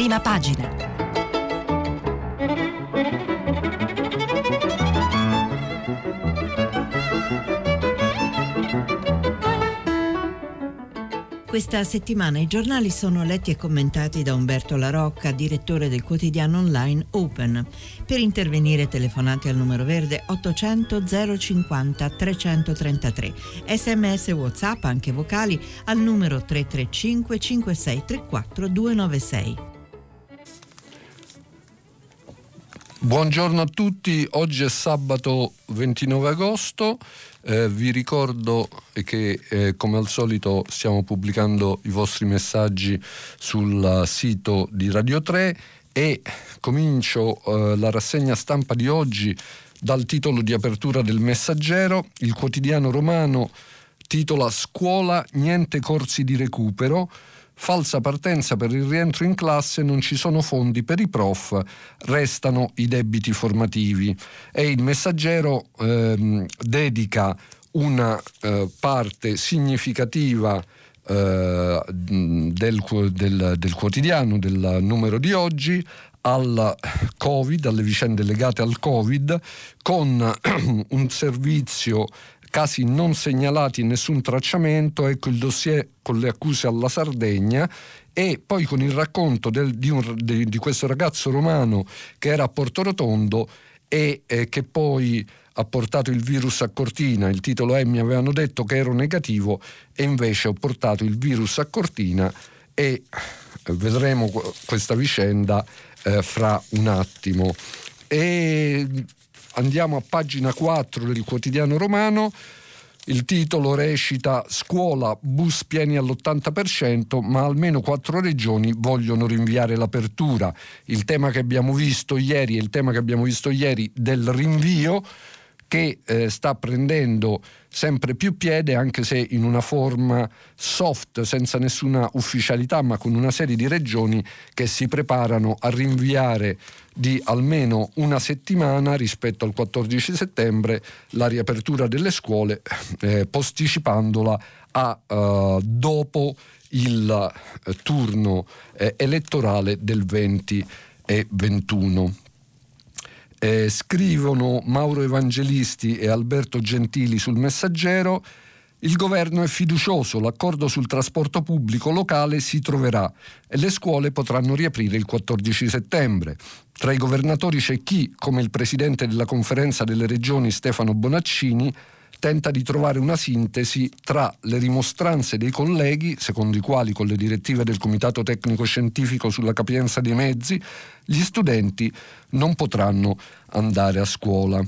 prima pagina. Questa settimana i giornali sono letti e commentati da Umberto La Rocca, direttore del quotidiano online Open. Per intervenire telefonate al numero verde 800 050 333. SMS e WhatsApp, anche vocali, al numero 335 5634 296. Buongiorno a tutti, oggi è sabato 29 agosto. Vi ricordo che come al solito stiamo pubblicando i vostri messaggi sul sito di Radio 3 e comincio la rassegna stampa di oggi dal titolo di apertura del Messaggero. Il quotidiano romano titola «Scuola, niente corsi di recupero, falsa partenza per il rientro in classe, non ci sono fondi per i prof, restano i debiti formativi». E il Messaggero dedica una parte significativa del quotidiano, del numero di oggi, al Covid, alle vicende legate al Covid, con un servizio casi non segnalati, nessun tracciamento, ecco il dossier con le accuse alla Sardegna, e poi con il racconto di questo ragazzo romano che era a Porto Rotondo e che poi ha portato il virus a Cortina. Il titolo è: mi avevano detto che ero negativo e invece ho portato il virus a Cortina, e vedremo questa vicenda fra un attimo. E andiamo a pagina 4 del quotidiano romano. Il titolo recita: scuola, bus pieni all'80%, ma almeno 4 regioni vogliono rinviare l'apertura. Il tema che abbiamo visto ieri del rinvio, che sta prendendo sempre più piede, anche se in una forma soft, senza nessuna ufficialità, ma con una serie di regioni che si preparano a rinviare di almeno una settimana rispetto al 14 settembre la riapertura delle scuole, posticipandola a dopo il turno elettorale del 20 e 21. Scrivono Mauro Evangelisti e Alberto Gentili sul Messaggero: il governo è fiducioso, l'accordo sul trasporto pubblico locale si troverà e le scuole potranno riaprire il 14 settembre. Tra i governatori c'è chi, come il presidente della Conferenza delle Regioni Stefano Bonaccini, tenta di trovare una sintesi tra le rimostranze dei colleghi, secondo i quali con le direttive del Comitato Tecnico Scientifico sulla capienza dei mezzi gli studenti non potranno andare a scuola,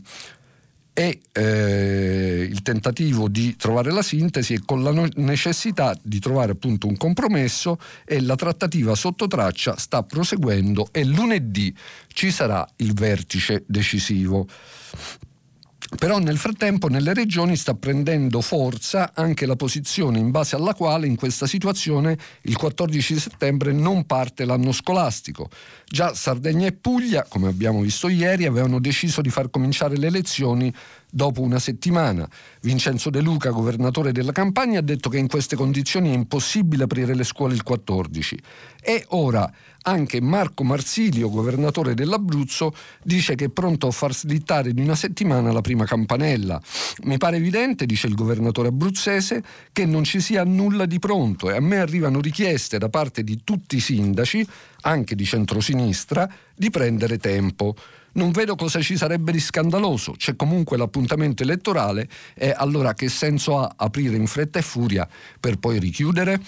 e il tentativo di trovare la sintesi è con la necessità di trovare appunto un compromesso, e la trattativa sotto traccia sta proseguendo e lunedì ci sarà il vertice decisivo. Però nel frattempo nelle regioni sta prendendo forza anche la posizione in base alla quale in questa situazione il 14 settembre non parte l'anno scolastico. Già Sardegna e Puglia, come abbiamo visto ieri, avevano deciso di far cominciare le lezioni dopo una settimana. Vincenzo De Luca, governatore della Campania, ha detto che in queste condizioni è impossibile aprire le scuole il 14. E ora anche Marco Marsilio, governatore dell'Abruzzo, dice che è pronto a far slittare di una settimana la prima campanella. Mi pare evidente, dice il governatore abruzzese, che non ci sia nulla di pronto, e a me arrivano richieste da parte di tutti i sindaci, anche di centrosinistra, di prendere tempo. Non vedo cosa ci sarebbe di scandaloso, c'è comunque l'appuntamento elettorale, e allora che senso ha aprire in fretta e furia per poi richiudere?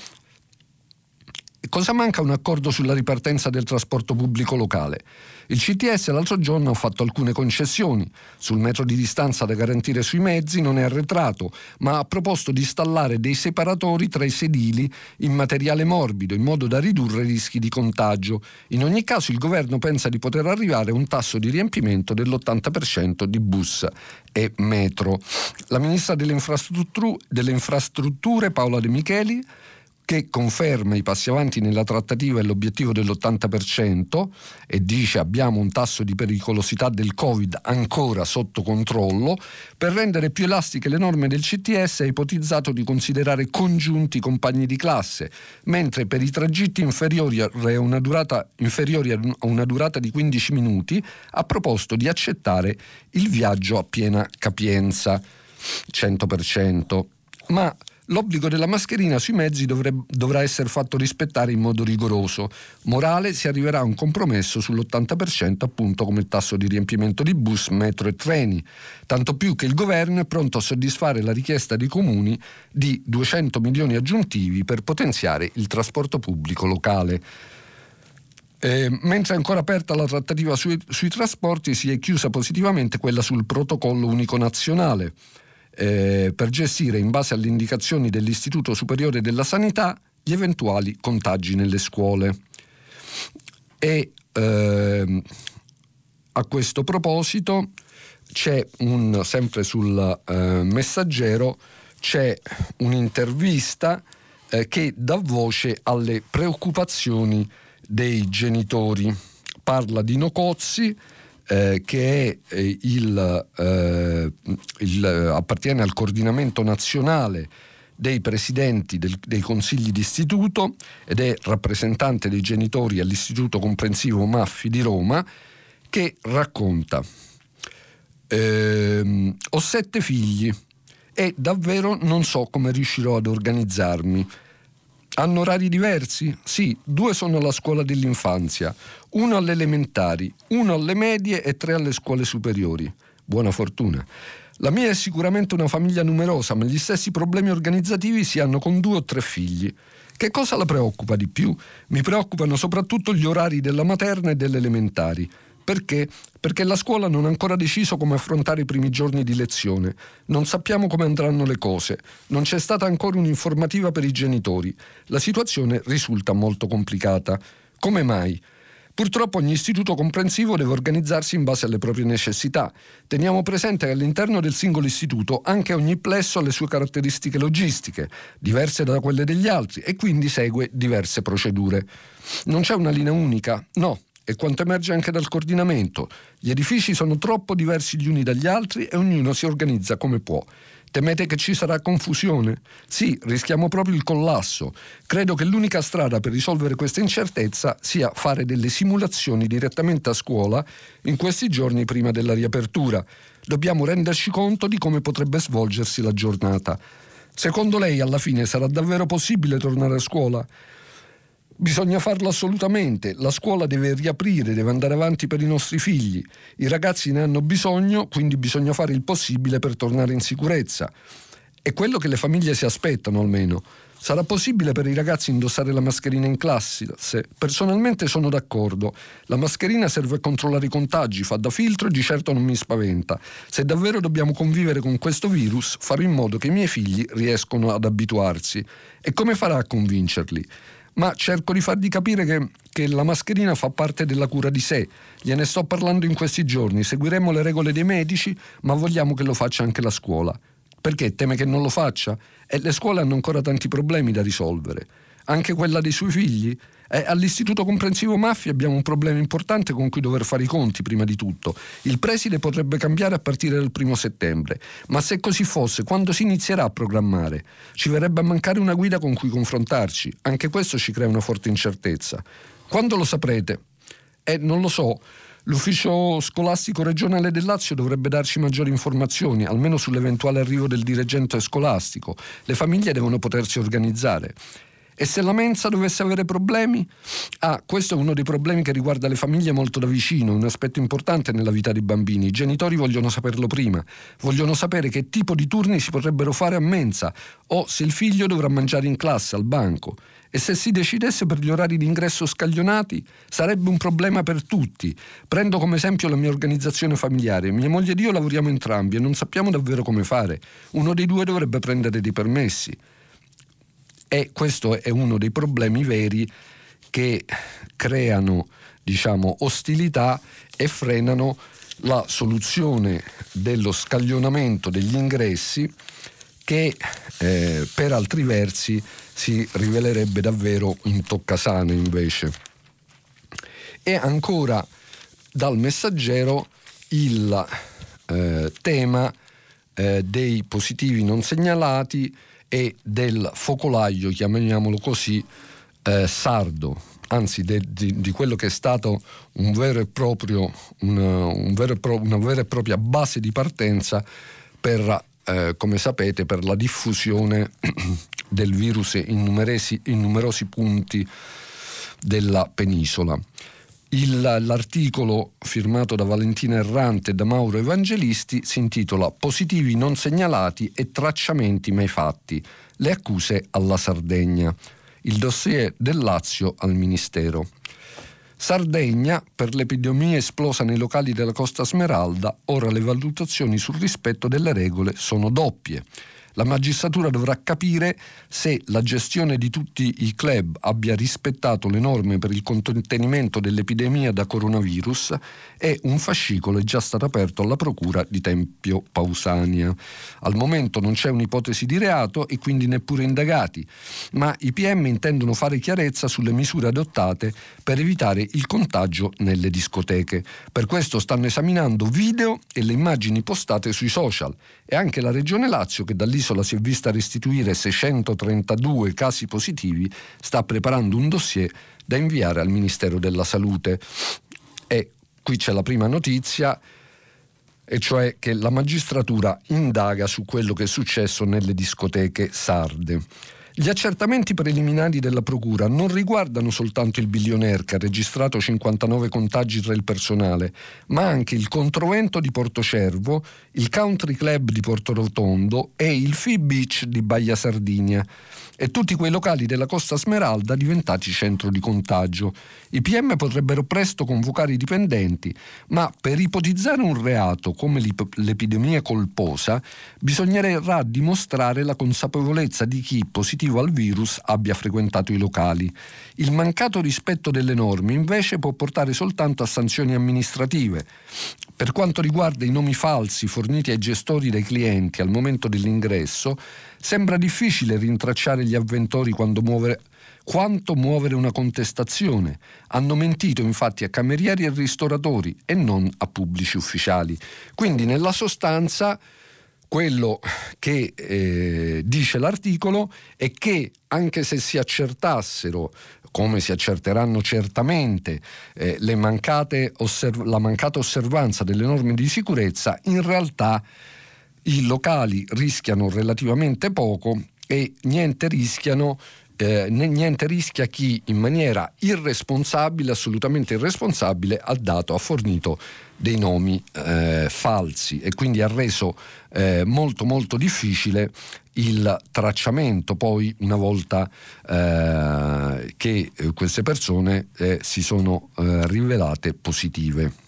E cosa manca un accordo sulla ripartenza del trasporto pubblico locale? Il CTS l'altro giorno ha fatto alcune concessioni. Sul metro di distanza da garantire sui mezzi non è arretrato, ma ha proposto di installare dei separatori tra i sedili in materiale morbido, in modo da ridurre i rischi di contagio. In ogni caso il governo pensa di poter arrivare a un tasso di riempimento dell'80% di bus e metro. La ministra delle infrastrutture Paola De Micheli che conferma i passi avanti nella trattativa e l'obiettivo dell'80% e dice abbiamo un tasso di pericolosità del Covid ancora sotto controllo. Per rendere più elastiche le norme del CTS è ipotizzato di considerare congiunti compagni di classe, mentre per i tragitti inferiori a una durata, di 15 minuti ha proposto di accettare il viaggio a piena capienza 100%. Ma l'obbligo della mascherina sui mezzi dovrà essere fatto rispettare in modo rigoroso. Morale, si arriverà a un compromesso sull'80%, appunto come tasso di riempimento di bus, metro e treni. Tanto più che il governo è pronto a soddisfare la richiesta dei comuni di 200 milioni aggiuntivi per potenziare il trasporto pubblico locale. Mentre è ancora aperta la trattativa sui trasporti, si è chiusa positivamente quella sul protocollo unico nazionale. Per gestire in base alle indicazioni dell'Istituto Superiore della Sanità gli eventuali contagi nelle scuole. E a questo proposito c'è sempre sul Messaggero c'è un'intervista che dà voce alle preoccupazioni dei genitori. Parla di Nocozzi, che è appartiene al coordinamento nazionale dei presidenti dei consigli d'istituto ed è rappresentante dei genitori all'Istituto Comprensivo Maffi di Roma, che racconta: ho 7 figli e davvero non so come riuscirò ad organizzarmi. Hanno orari diversi? Sì, 2 sono alla scuola dell'infanzia, 1 alle elementari, 1 alle medie e 3 alle scuole superiori. Buona fortuna. La mia è sicuramente una famiglia numerosa, ma gli stessi problemi organizzativi si hanno con 2 o 3 figli. Che cosa la preoccupa di più? Mi preoccupano soprattutto gli orari della materna e delle elementari. Perché? Perché la scuola non ha ancora deciso come affrontare i primi giorni di lezione. Non sappiamo come andranno le cose. Non c'è stata ancora un'informativa per i genitori. La situazione risulta molto complicata. Come mai? Purtroppo ogni istituto comprensivo deve organizzarsi in base alle proprie necessità. Teniamo presente che all'interno del singolo istituto anche ogni plesso ha le sue caratteristiche logistiche, diverse da quelle degli altri, e quindi segue diverse procedure. Non c'è una linea unica? No. E quanto emerge anche dal coordinamento. Gli edifici sono troppo diversi gli uni dagli altri e ognuno si organizza come può. Temete che ci sarà confusione? Sì, rischiamo proprio il collasso. Credo che l'unica strada per risolvere questa incertezza sia fare delle simulazioni direttamente a scuola in questi giorni prima della riapertura. Dobbiamo renderci conto di come potrebbe svolgersi la giornata. Secondo lei, alla fine, sarà davvero possibile tornare a scuola? Bisogna farlo assolutamente, la scuola deve riaprire, deve andare avanti per i nostri figli, i ragazzi ne hanno bisogno, quindi bisogna fare il possibile per tornare in sicurezza. È quello che le famiglie si aspettano almeno. Sarà possibile per i ragazzi indossare la mascherina in classe? Personalmente sono d'accordo. La mascherina serve a controllare i contagi, fa da filtro e di certo non mi spaventa. Se davvero dobbiamo convivere con questo virus, farò in modo che i miei figli riescano ad abituarsi. E come farà a convincerli? Ma cerco di fargli capire che la mascherina fa parte della cura di sé. Gliene sto parlando in questi giorni, seguiremo le regole dei medici, ma vogliamo che lo faccia anche la scuola. Perché teme che non lo faccia? E le scuole hanno ancora tanti problemi da risolvere. Anche quella dei suoi figli? All'Istituto Comprensivo Maffi abbiamo un problema importante con cui dover fare i conti prima di tutto. Il preside potrebbe cambiare a partire dal 1 settembre, ma se così fosse, quando si inizierà a programmare? Ci verrebbe a mancare una guida con cui confrontarci. Anche questo ci crea una forte incertezza. Quando lo saprete? Non lo so. L'ufficio scolastico regionale del Lazio dovrebbe darci maggiori informazioni, almeno sull'eventuale arrivo del dirigente scolastico. Le famiglie devono potersi organizzare. E se la mensa dovesse avere problemi? Questo è uno dei problemi che riguarda le famiglie molto da vicino, un aspetto importante nella vita dei bambini. I genitori vogliono saperlo prima, vogliono sapere che tipo di turni si potrebbero fare a mensa o se il figlio dovrà mangiare in classe, al banco. E se si decidesse per gli orari di ingresso scaglionati, sarebbe un problema per tutti. Prendo come esempio la mia organizzazione familiare. Mia moglie ed io lavoriamo entrambi e non sappiamo davvero come fare. Uno dei due dovrebbe prendere dei permessi. E questo è uno dei problemi veri che creano, ostilità e frenano la soluzione dello scaglionamento degli ingressi, che per altri versi si rivelerebbe davvero un toccasana invece. E ancora dal Messaggero il tema dei positivi non segnalati e del focolaio, chiamiamolo così, sardo, anzi di quello che è stato una vera e propria base di partenza per, come sapete, per la diffusione del virus in numerosi punti della penisola. L'articolo firmato da Valentina Errante e da Mauro Evangelisti si intitola "Positivi non segnalati e tracciamenti mai fatti. Le accuse alla Sardegna. Il dossier del Lazio al Ministero". Sardegna, per l'epidemia esplosa nei locali della Costa Smeralda, ora le valutazioni sul rispetto delle regole sono doppie. La magistratura dovrà capire se la gestione di tutti i club abbia rispettato le norme per il contenimento dell'epidemia da coronavirus, e un fascicolo è già stato aperto alla procura di Tempio Pausania. Al momento non c'è un'ipotesi di reato e quindi neppure indagati, ma i PM intendono fare chiarezza sulle misure adottate per evitare il contagio nelle discoteche. Per questo stanno esaminando video e le immagini postate sui social, e anche la Regione Lazio, che dall'Isola si è vista restituire 632 casi positivi, sta preparando un dossier da inviare al Ministero della Salute. E qui c'è la prima notizia, e cioè che la magistratura indaga su quello che è successo nelle discoteche sarde. Gli accertamenti preliminari della procura non riguardano soltanto il billionaire, che ha registrato 59 contagi tra il personale, ma anche il Controvento di Portocervo, il Country Club di Porto Rotondo e il Phi Beach di Baia Sardinia, e tutti quei locali della Costa Smeralda diventati centro di contagio. I PM potrebbero presto convocare i dipendenti, ma per ipotizzare un reato come l'epidemia colposa bisognerà dimostrare la consapevolezza di chi, positivo al virus, abbia frequentato i locali. Il mancato rispetto delle norme invece può portare soltanto a sanzioni amministrative. Per quanto riguarda i nomi falsi forniti ai gestori dai clienti al momento dell'ingresso, sembra difficile rintracciare gli avventori quanto muovere una contestazione. Hanno mentito infatti a camerieri e ristoratori e non a pubblici ufficiali. Quindi, nella sostanza, quello che dice l'articolo è che, anche se si accertassero, come si accerteranno certamente, la mancata osservanza delle norme di sicurezza, in realtà i locali rischiano relativamente poco e niente rischia chi in maniera irresponsabile, assolutamente irresponsabile, ha fornito dei nomi falsi, e quindi ha reso molto molto difficile il tracciamento poi, una volta che queste persone si sono rivelate positive.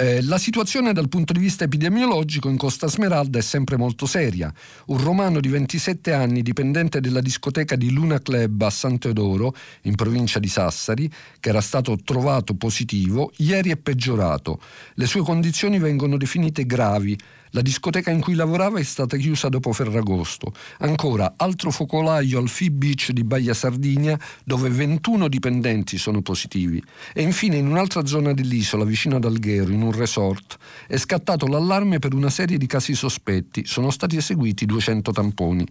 La situazione dal punto di vista epidemiologico in Costa Smeralda è sempre molto seria. Un romano di 27 anni, dipendente della discoteca di Luna Club a San Teodoro, in provincia di Sassari, che era stato trovato positivo, ieri è peggiorato. Le sue condizioni vengono definite gravi. La discoteca in cui lavorava è stata chiusa dopo Ferragosto. Ancora, altro focolaio al Phi Beach di Baia Sardinia, dove 21 dipendenti sono positivi. E infine, in un'altra zona dell'isola, vicino ad Alghero, in un resort, è scattato l'allarme per una serie di casi sospetti. Sono stati eseguiti 200 tamponi.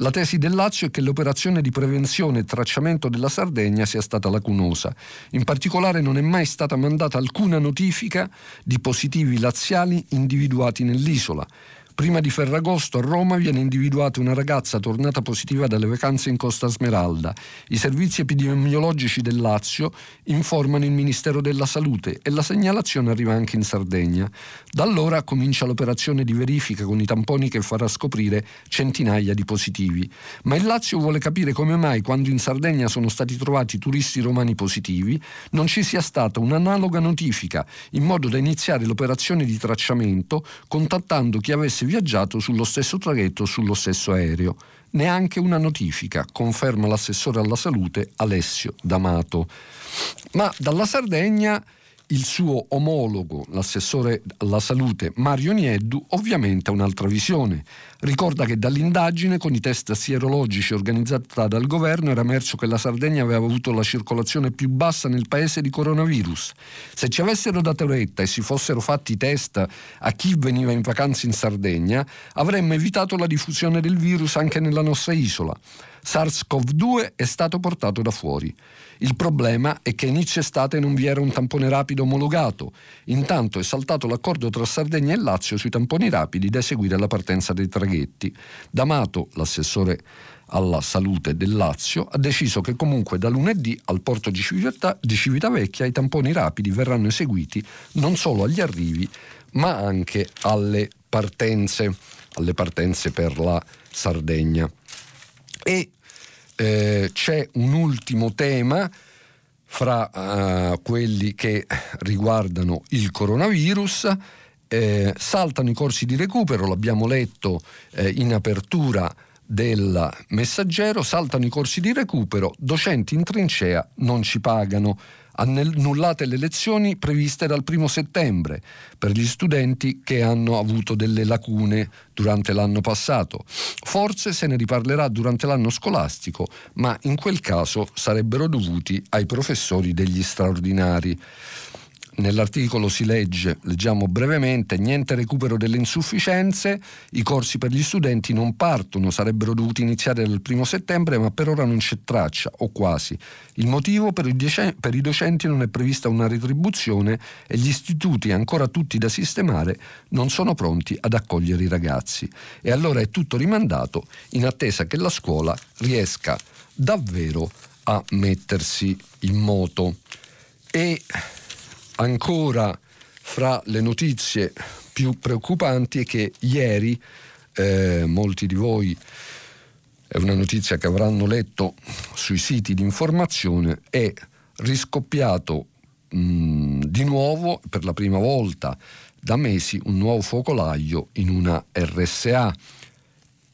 La tesi del Lazio è che l'operazione di prevenzione e tracciamento della Sardegna sia stata lacunosa. In particolare, non è mai stata mandata alcuna notifica di positivi laziali individuati nell'isola. Prima di Ferragosto a Roma viene individuata una ragazza tornata positiva dalle vacanze in Costa Smeralda. I servizi epidemiologici del Lazio informano il Ministero della Salute e la segnalazione arriva anche in Sardegna. Da allora comincia l'operazione di verifica con i tamponi, che farà scoprire centinaia di positivi. Ma il Lazio vuole capire come mai, quando in Sardegna sono stati trovati turisti romani positivi, non ci sia stata un'analoga notifica, in modo da iniziare l'operazione di tracciamento contattando chi avesse viaggiato sullo stesso traghetto, sullo stesso aereo. Neanche una notifica, conferma l'assessore alla salute Alessio D'Amato. Ma dalla Sardegna il suo omologo, l'assessore alla salute Mario Nieddu, ovviamente ha un'altra visione. Ricorda che dall'indagine con i test sierologici organizzata dal governo era emerso che la Sardegna aveva avuto la circolazione più bassa nel paese di coronavirus. Se ci avessero dato retta e si fossero fatti i test a chi veniva in vacanza in Sardegna, avremmo evitato la diffusione del virus anche nella nostra isola. SARS-CoV-2 è stato portato da fuori. Il problema è che inizio estate non vi era un tampone rapido omologato. Intanto è saltato l'accordo tra Sardegna e Lazio sui tamponi rapidi da eseguire alla partenza dei traghetti. D'Amato, l'assessore alla salute del Lazio, ha deciso che comunque da lunedì al porto di Civitavecchia i tamponi rapidi verranno eseguiti non solo agli arrivi ma anche alle partenze per la Sardegna. E c'è un ultimo tema fra quelli che riguardano il coronavirus. Saltano i corsi di recupero, l'abbiamo letto in apertura del Messaggero, saltano i corsi di recupero, docenti in trincea non ci pagano. Annullate le lezioni previste dal 1° settembre per gli studenti che hanno avuto delle lacune durante l'anno passato. Forse se ne riparlerà durante l'anno scolastico, ma in quel caso sarebbero dovuti ai professori degli straordinari. Nell'articolo si legge, leggiamo brevemente, niente recupero delle insufficienze, i corsi per gli studenti non partono, sarebbero dovuti iniziare dal 1° settembre ma per ora non c'è traccia, o quasi. Il motivo: per i docenti non è prevista una retribuzione e gli istituti, ancora tutti da sistemare, non sono pronti ad accogliere i ragazzi. E allora è tutto rimandato in attesa che la scuola riesca davvero a mettersi in moto. E ancora fra le notizie più preoccupanti è che ieri, molti di voi, è una notizia che avranno letto sui siti di informazione, è riscoppiato di nuovo, per la prima volta da mesi, un nuovo focolaio in una RSA.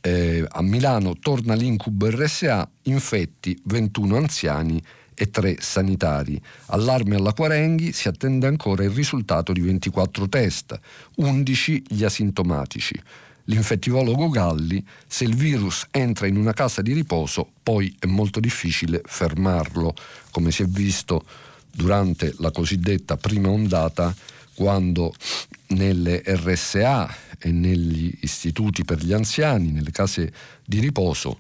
A Milano torna l'incubo RSA, infetti 21 anziani e 3 sanitari. Allarme all'Acquarenghi, si attende ancora il risultato di 24 test, 11 gli asintomatici. L'infettivologo Galli: se il virus entra in una casa di riposo poi è molto difficile fermarlo, come si è visto durante la cosiddetta prima ondata, quando nelle RSA e negli istituti per gli anziani, nelle case di riposo,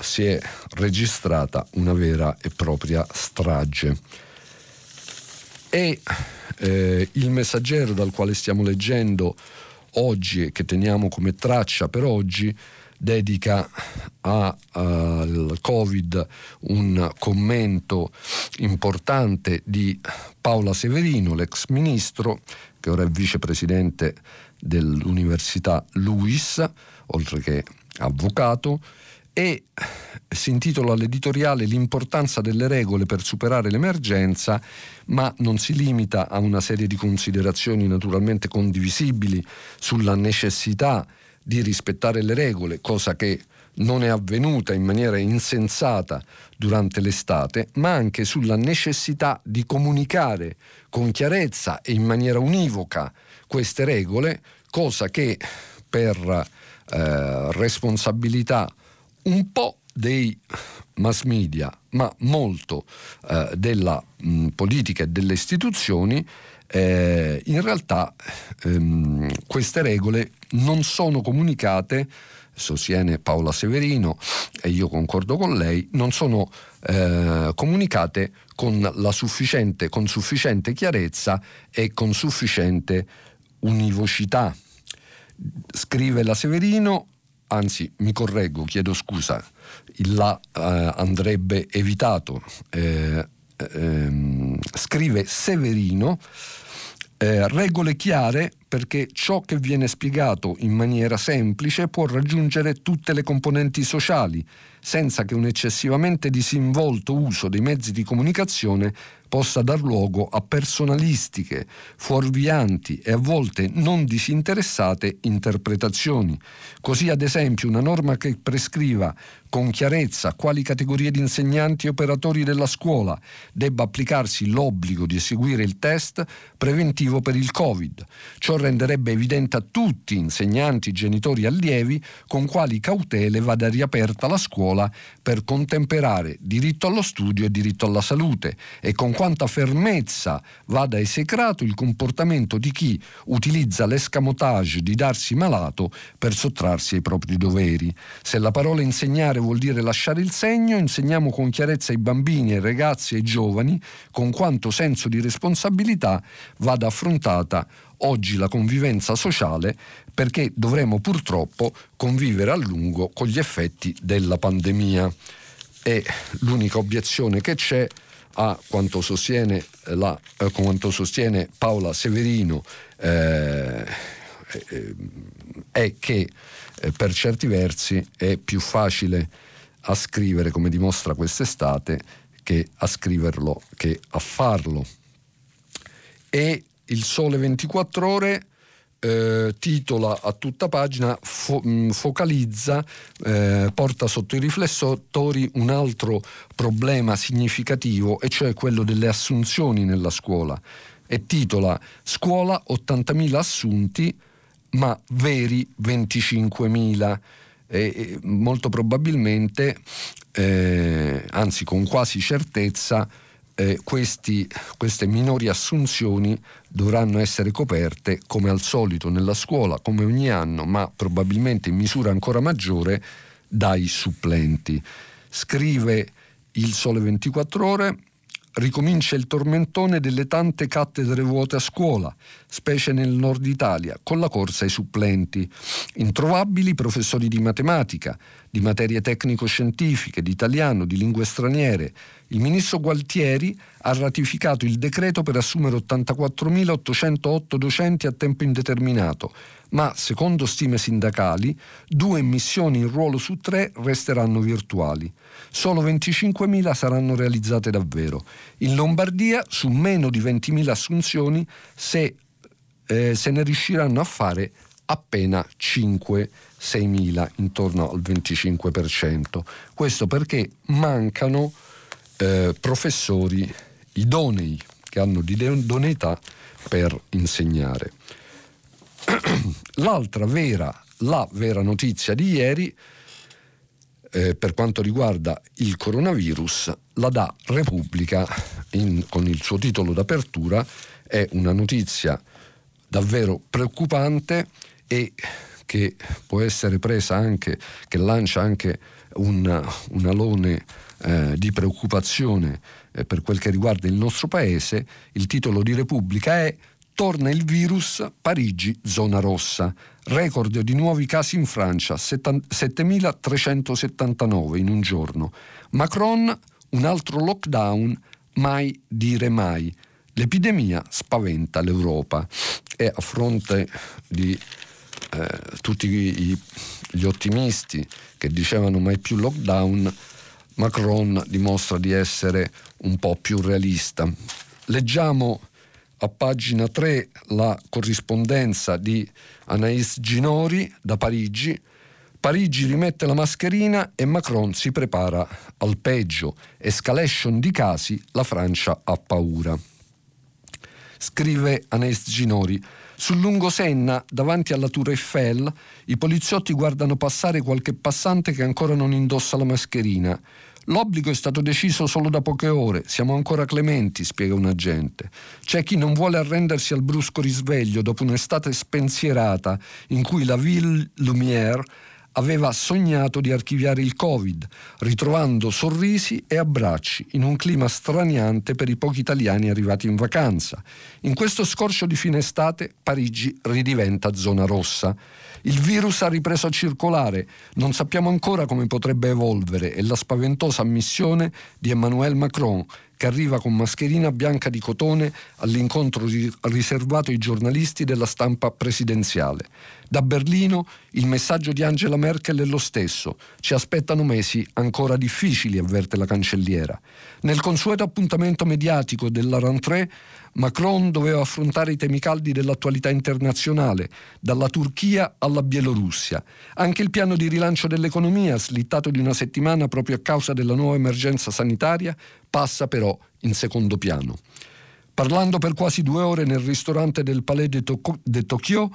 si è registrata una vera e propria strage. E il Messaggero, dal quale stiamo leggendo oggi e che teniamo come traccia per oggi, dedica al Covid un commento importante di Paola Severino, l'ex ministro, che ora è vicepresidente dell'Università LUISS, oltre che avvocato, e si intitola l'editoriale "L'importanza delle regole per superare l'emergenza", ma non si limita a una serie di considerazioni naturalmente condivisibili sulla necessità di rispettare le regole, cosa che non è avvenuta in maniera insensata durante l'estate, ma anche sulla necessità di comunicare con chiarezza e in maniera univoca queste regole, cosa che per responsabilità un po' dei mass media, ma molto della politica e delle istituzioni, in realtà queste regole non sono comunicate, sostiene Paola Severino, e io concordo con lei, non sono comunicate con sufficiente chiarezza e con sufficiente univocità. Scrive la Severino, anzi mi correggo, chiedo scusa, andrebbe evitato, scrive Severino, regole chiare perché ciò che viene spiegato in maniera semplice può raggiungere tutte le componenti sociali, senza che un eccessivamente disinvolto uso dei mezzi di comunicazione possa dar luogo a personalistiche, fuorvianti e a volte non disinteressate interpretazioni. Così, ad esempio, una norma che prescriva con chiarezza quali categorie di insegnanti e operatori della scuola debba applicarsi l'obbligo di eseguire il test preventivo per il Covid. Ciò renderebbe evidente a tutti, insegnanti, genitori e allievi, con quali cautele vada riaperta la scuola per contemperare diritto allo studio e diritto alla salute, e con quanta fermezza vada esecrato il comportamento di chi utilizza l'escamotage di darsi malato per sottrarsi ai propri doveri. Se la parola insegnare vuol dire lasciare il segno, insegniamo con chiarezza ai bambini, ai ragazzi e ai giovani con quanto senso di responsabilità vada affrontata oggi la convivenza sociale, perché dovremo purtroppo convivere a lungo con gli effetti della pandemia. E l'unica obiezione che c'è a quanto sostiene, Paola Severino è che per certi versi è più facile a scrivere, come dimostra quest'estate, che a scriverlo che a farlo. E il Sole 24 Ore titola a tutta pagina, focalizza, porta sotto i riflettori un altro problema significativo, e cioè quello delle assunzioni nella scuola, e titola: scuola 80.000 assunti ma veri 25.000. E molto probabilmente, anzi con quasi certezza, queste minori assunzioni dovranno essere coperte, come al solito nella scuola, come ogni anno, ma probabilmente in misura ancora maggiore, dai supplenti. Scrive il Sole 24 Ore: ricomincia il tormentone delle tante cattedre vuote a scuola, specie nel nord Italia, con la corsa ai supplenti. Introvabili professori di matematica, di materie tecnico-scientifiche, di italiano, di lingue straniere. Il ministro Gualtieri ha ratificato il decreto per assumere 84.808 docenti a tempo indeterminato, ma, secondo stime sindacali, 2 missioni in ruolo su 3 resteranno virtuali. Solo 25.000 saranno realizzate davvero. In Lombardia, su meno di 20.000 assunzioni, se ne riusciranno a fare appena 5-6.000, intorno al 25%. Questo perché mancano professori idonei, che hanno l'idoneità per insegnare. La vera notizia di ieri, per quanto riguarda il coronavirus, la dà Repubblica con il suo titolo d'apertura. È una notizia davvero preoccupante e che può essere presa anche, che lancia anche un alone di preoccupazione per quel che riguarda il nostro paese. Il titolo di Repubblica è: torna il virus, Parigi zona rossa. Record di nuovi casi in Francia, 7.379 in un giorno. Macron, un altro lockdown, mai dire mai. L'epidemia spaventa l'Europa. E a fronte di tutti gli ottimisti che dicevano mai più lockdown, Macron dimostra di essere un po' più realista. Leggiamo a pagina 3 la corrispondenza di Anaïs Ginori da Parigi. Parigi rimette la mascherina e Macron si prepara al peggio. Escalation di casi, la Francia ha paura. Scrive Anaïs Ginori: sul lungo Senna, davanti alla Tour Eiffel, i poliziotti guardano passare qualche passante che ancora non indossa la mascherina. L'obbligo è stato deciso solo da poche ore, siamo ancora clementi, spiega un agente. C'è chi non vuole arrendersi al brusco risveglio dopo un'estate spensierata in cui la Ville Lumière aveva sognato di archiviare il Covid, ritrovando sorrisi e abbracci in un clima straniante per i pochi italiani arrivati in vacanza. In questo scorcio di fine estate, Parigi ridiventa zona rossa. Il virus ha ripreso a circolare, non sappiamo ancora come potrebbe evolvere, è la spaventosa ammissione di Emmanuel Macron, che arriva con mascherina bianca di cotone all'incontro riservato ai giornalisti della stampa presidenziale. Da Berlino il messaggio di Angela Merkel è lo stesso: ci aspettano mesi ancora difficili, avverte la cancelliera. Nel consueto appuntamento mediatico della rentrée, Macron doveva affrontare i temi caldi dell'attualità internazionale, dalla Turchia alla Bielorussia. Anche il piano di rilancio dell'economia, slittato di una settimana proprio a causa della nuova emergenza sanitaria, passa però in secondo piano. Parlando per quasi 2 ore nel ristorante del Palais de Tokyo,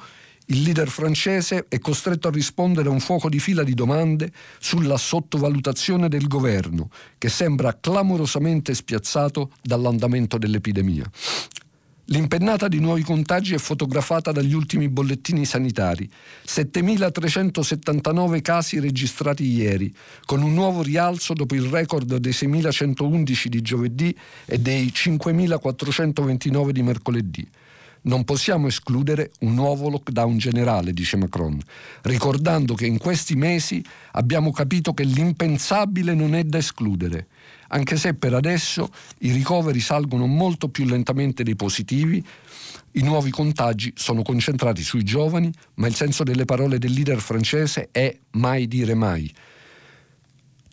il leader francese è costretto a rispondere a un fuoco di fila di domande sulla sottovalutazione del governo, che sembra clamorosamente spiazzato dall'andamento dell'epidemia. L'impennata di nuovi contagi è fotografata dagli ultimi bollettini sanitari: 7.379 casi registrati ieri, con un nuovo rialzo dopo il record dei 6.111 di giovedì e dei 5.429 di mercoledì. Non possiamo escludere un nuovo lockdown generale, dice Macron, ricordando che in questi mesi abbiamo capito che l'impensabile non è da escludere, anche se per adesso i ricoveri salgono molto più lentamente dei positivi. I nuovi contagi sono concentrati sui giovani, ma il senso delle parole del leader francese è mai dire mai.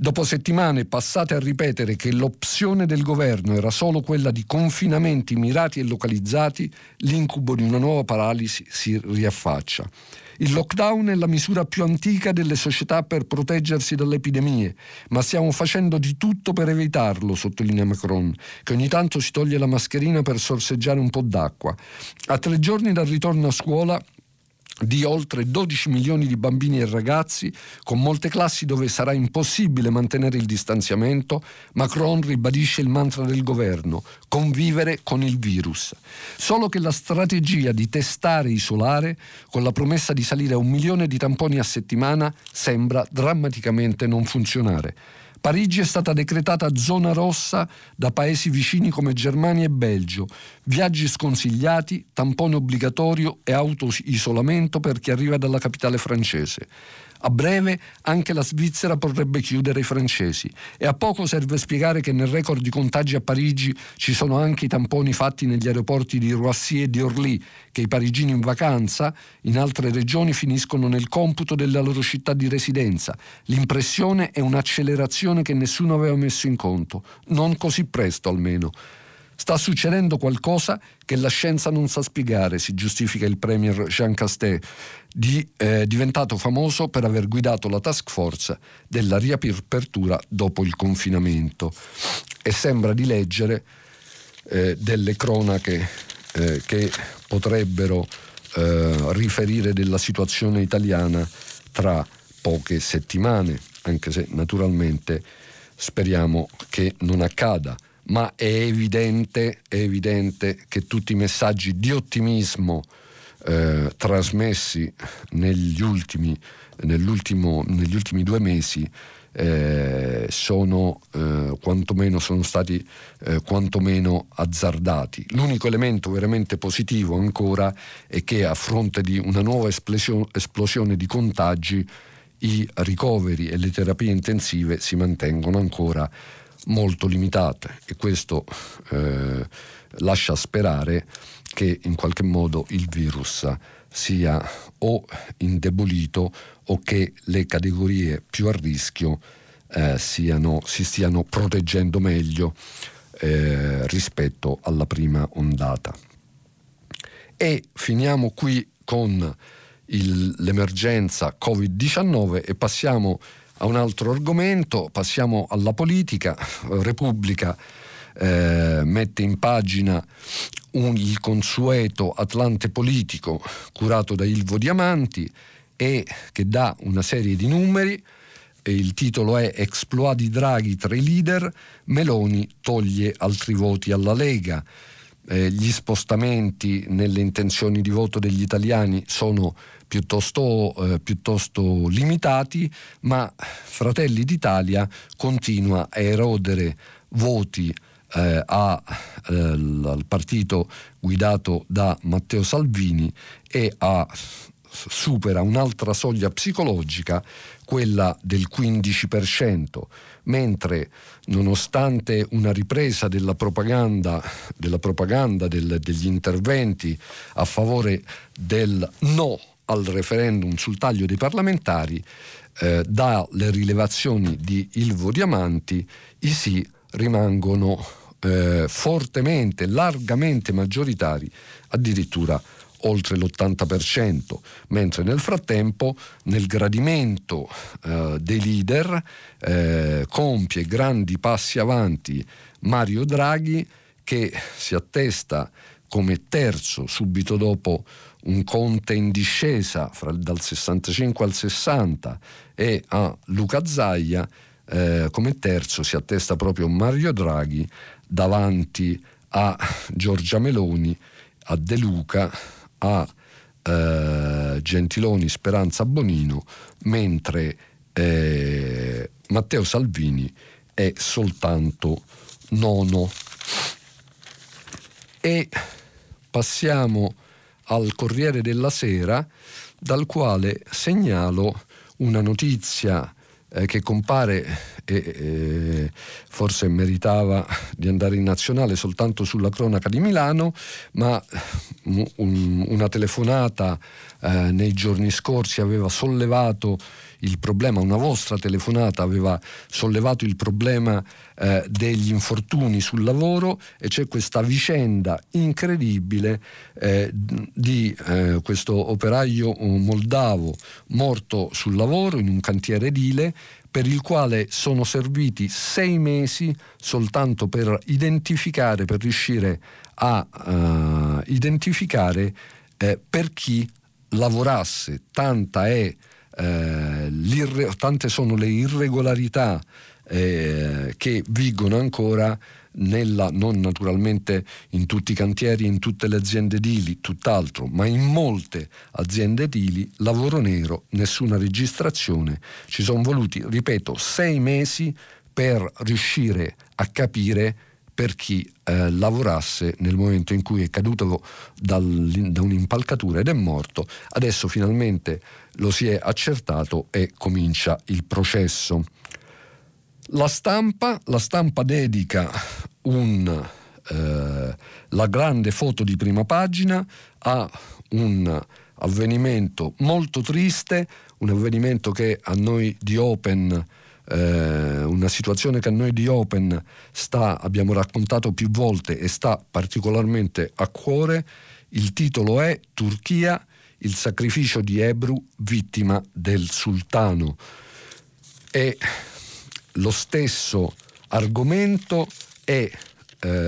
Dopo settimane passate a ripetere che l'opzione del governo era solo quella di confinamenti mirati e localizzati, l'incubo di una nuova paralisi si riaffaccia. Il lockdown è la misura più antica delle società per proteggersi dalle epidemie, ma stiamo facendo di tutto per evitarlo, sottolinea Macron, che ogni tanto si toglie la mascherina per sorseggiare un po' d'acqua. A 3 giorni dal ritorno a scuola di oltre 12 milioni di bambini e ragazzi, con molte classi dove sarà impossibile mantenere il distanziamento, Macron ribadisce il mantra del governo: convivere con il virus. Solo che la strategia di testare e isolare, con la promessa di salire a 1 milione di tamponi a settimana, sembra drammaticamente non funzionare. Parigi è stata decretata zona rossa da paesi vicini come Germania e Belgio. Viaggi sconsigliati, tampone obbligatorio e autoisolamento per chi arriva dalla capitale francese. A breve anche la Svizzera potrebbe chiudere i francesi. E a poco serve spiegare che nel record di contagi a Parigi ci sono anche i tamponi fatti negli aeroporti di Roissy e di Orly, che i parigini in vacanza in altre regioni finiscono nel computo della loro città di residenza. L'impressione è un'accelerazione che nessuno aveva messo in conto, non così presto almeno. Sta succedendo qualcosa che la scienza non sa spiegare, si giustifica il premier Jean Castex, diventato famoso per aver guidato la task force della riapertura dopo il confinamento. E sembra di leggere delle cronache che potrebbero riferire della situazione italiana tra poche settimane, anche se naturalmente speriamo che non accada. Ma è evidente che tutti i messaggi di ottimismo trasmessi negli ultimi 2 mesi sono stati quantomeno azzardati. L'unico elemento veramente positivo ancora è che, a fronte di una nuova esplosione di contagi, i ricoveri e le terapie intensive si mantengono ancora molto limitate, e questo lascia sperare che in qualche modo il virus sia o indebolito o che le categorie più a rischio si stiano proteggendo meglio rispetto alla prima ondata. E finiamo qui con l'emergenza Covid-19 e passiamo a un altro argomento, passiamo alla politica. Repubblica mette in pagina il consueto Atlante politico curato da Ilvo Diamanti e che dà una serie di numeri. E il titolo è: Exploit di Draghi tra i leader, Meloni toglie altri voti alla Lega. Gli spostamenti nelle intenzioni di voto degli italiani sono piuttosto limitati, ma Fratelli d'Italia continua a erodere voti al partito guidato da Matteo Salvini e a supera un'altra soglia psicologica, quella del 15%, mentre nonostante una ripresa degli interventi a favore del no al referendum sul taglio dei parlamentari, dalle rilevazioni di Ilvo Diamanti i sì rimangono fortemente, largamente maggioritari, addirittura oltre l'80%, mentre nel frattempo nel gradimento dei leader compie grandi passi avanti Mario Draghi, che si attesta come terzo subito dopo un Conte in discesa dal 65 al 60 e a Luca Zaia. Come terzo si attesta proprio Mario Draghi davanti a Giorgia Meloni, a De Luca, a Gentiloni, Speranza, Bonino, mentre Matteo Salvini è soltanto nono. E passiamo al Corriere della Sera, dal quale segnalo una notizia che compare e forse meritava di andare in nazionale soltanto sulla cronaca di Milano, ma una telefonata nei giorni scorsi aveva sollevato il problema, una vostra telefonata aveva sollevato il problema degli infortuni sul lavoro, e c'è questa vicenda incredibile di questo operaio moldavo morto sul lavoro in un cantiere edile, per il quale sono serviti 6 mesi soltanto per identificare, per riuscire a identificare per chi lavorasse. Tante sono le irregolarità che vigono ancora non naturalmente in tutti i cantieri, in tutte le aziende edili, tutt'altro, ma in molte aziende edili lavoro nero, nessuna registrazione. Ci sono voluti, ripeto, 6 mesi per riuscire a capire per chi lavorasse nel momento in cui è caduto da un'impalcatura ed è morto. Adesso finalmente lo si è accertato e comincia il processo. La stampa dedica la grande foto di prima pagina a un avvenimento molto triste, un avvenimento che a noi di Open, una situazione che a noi di Open abbiamo raccontato più volte e sta particolarmente a cuore. Il titolo è Turchia, il sacrificio di Ebru, vittima del sultano. E lo stesso argomento è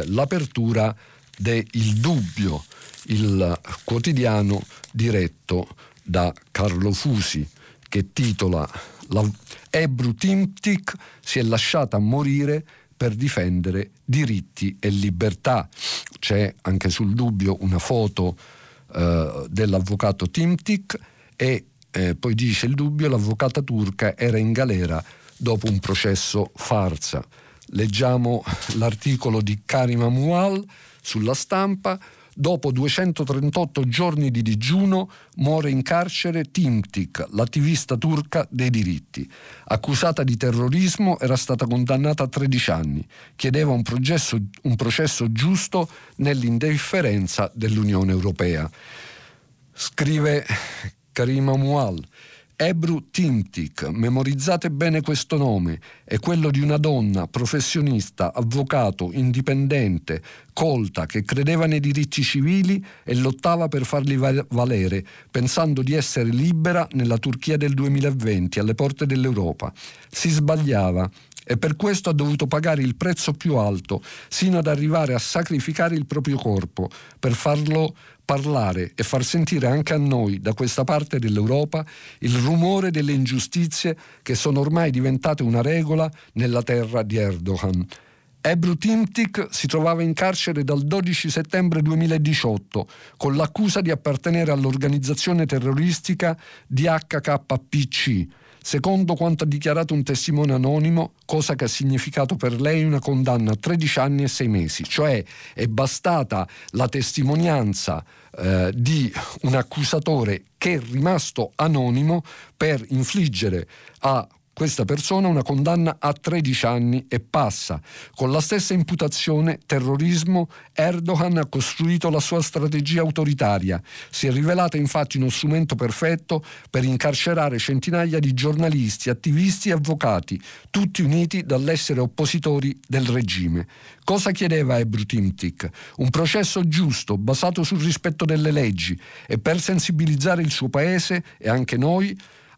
l'apertura de Il Dubbio, il quotidiano diretto da Carlo Fusi, che titola Ebru Timtik si è lasciata morire per difendere diritti e libertà. C'è anche sul Dubbio una foto dell'avvocato Timtik e poi dice il Dubbio: l'avvocata turca era in galera dopo un processo farsa. Leggiamo l'articolo di Karim Amual sulla Stampa: dopo 238 giorni di digiuno muore in carcere Timtik, l'attivista turca dei diritti. Accusata di terrorismo, era stata condannata a 13 anni. Chiedeva un processo giusto nell'indifferenza dell'Unione Europea. Scrive Karim Amual: Ebru Timtik, memorizzate bene questo nome, è quello di una donna, professionista, avvocato, indipendente, colta, che credeva nei diritti civili e lottava per farli valere, pensando di essere libera nella Turchia del 2020, alle porte dell'Europa. Si sbagliava e per questo ha dovuto pagare il prezzo più alto, sino ad arrivare a sacrificare il proprio corpo per farlo parlare e far sentire anche a noi, da questa parte dell'Europa, il rumore delle ingiustizie che sono ormai diventate una regola nella terra di Erdogan. Ebru Timtik si trovava in carcere dal 12 settembre 2018 con l'accusa di appartenere all'organizzazione terroristica DHKPC, Secondo quanto ha dichiarato un testimone anonimo, cosa che ha significato per lei una condanna a 13 anni e 6 mesi, cioè è bastata la testimonianza di un accusatore che è rimasto anonimo per infliggere a questa persona una condanna a 13 anni e passa. Con la stessa imputazione, terrorismo, Erdogan ha costruito la sua strategia autoritaria. Si è rivelata infatti uno strumento perfetto per incarcerare centinaia di giornalisti, attivisti e avvocati, tutti uniti dall'essere oppositori del regime. Cosa chiedeva Ebru Timtik? Un processo giusto, basato sul rispetto delle leggi, e per sensibilizzare il suo paese e anche noi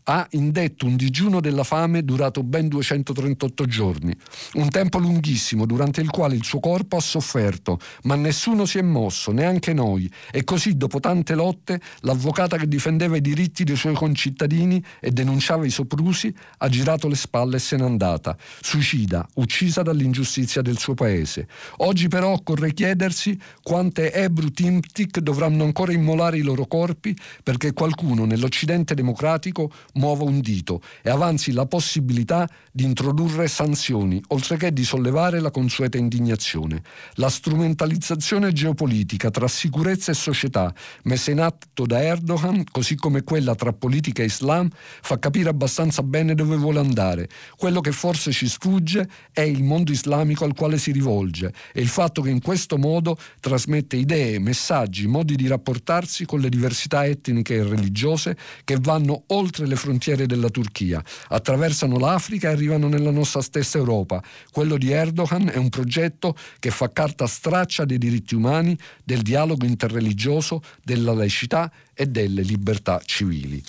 ha indetto un digiuno della fame durato ben 238 giorni, un tempo lunghissimo durante il quale il suo corpo ha sofferto, ma nessuno si è mosso, neanche noi, e così dopo tante lotte l'avvocata che difendeva i diritti dei suoi concittadini e denunciava i soprusi ha girato le spalle e se n'è andata, suicida, uccisa dall'ingiustizia del suo paese. Oggi però occorre chiedersi quante Ebru Timtik dovranno ancora immolare i loro corpi perché qualcuno nell'Occidente democratico muova un dito e avanzi la possibilità di introdurre sanzioni, oltre che di sollevare la consueta indignazione. La strumentalizzazione geopolitica tra sicurezza e società messa in atto da Erdogan, così come quella tra politica e Islam, fa capire abbastanza bene dove vuole andare. Quello che forse ci sfugge è il mondo islamico al quale si rivolge e il fatto che in questo modo trasmette idee, messaggi, modi di rapportarsi con le diversità etniche e religiose che vanno oltre le frontiere della Turchia, attraversano l'Africa e arrivano nella nostra stessa Europa. Quello di Erdogan è un progetto che fa carta straccia dei diritti umani, del dialogo interreligioso, della laicità e delle libertà civili.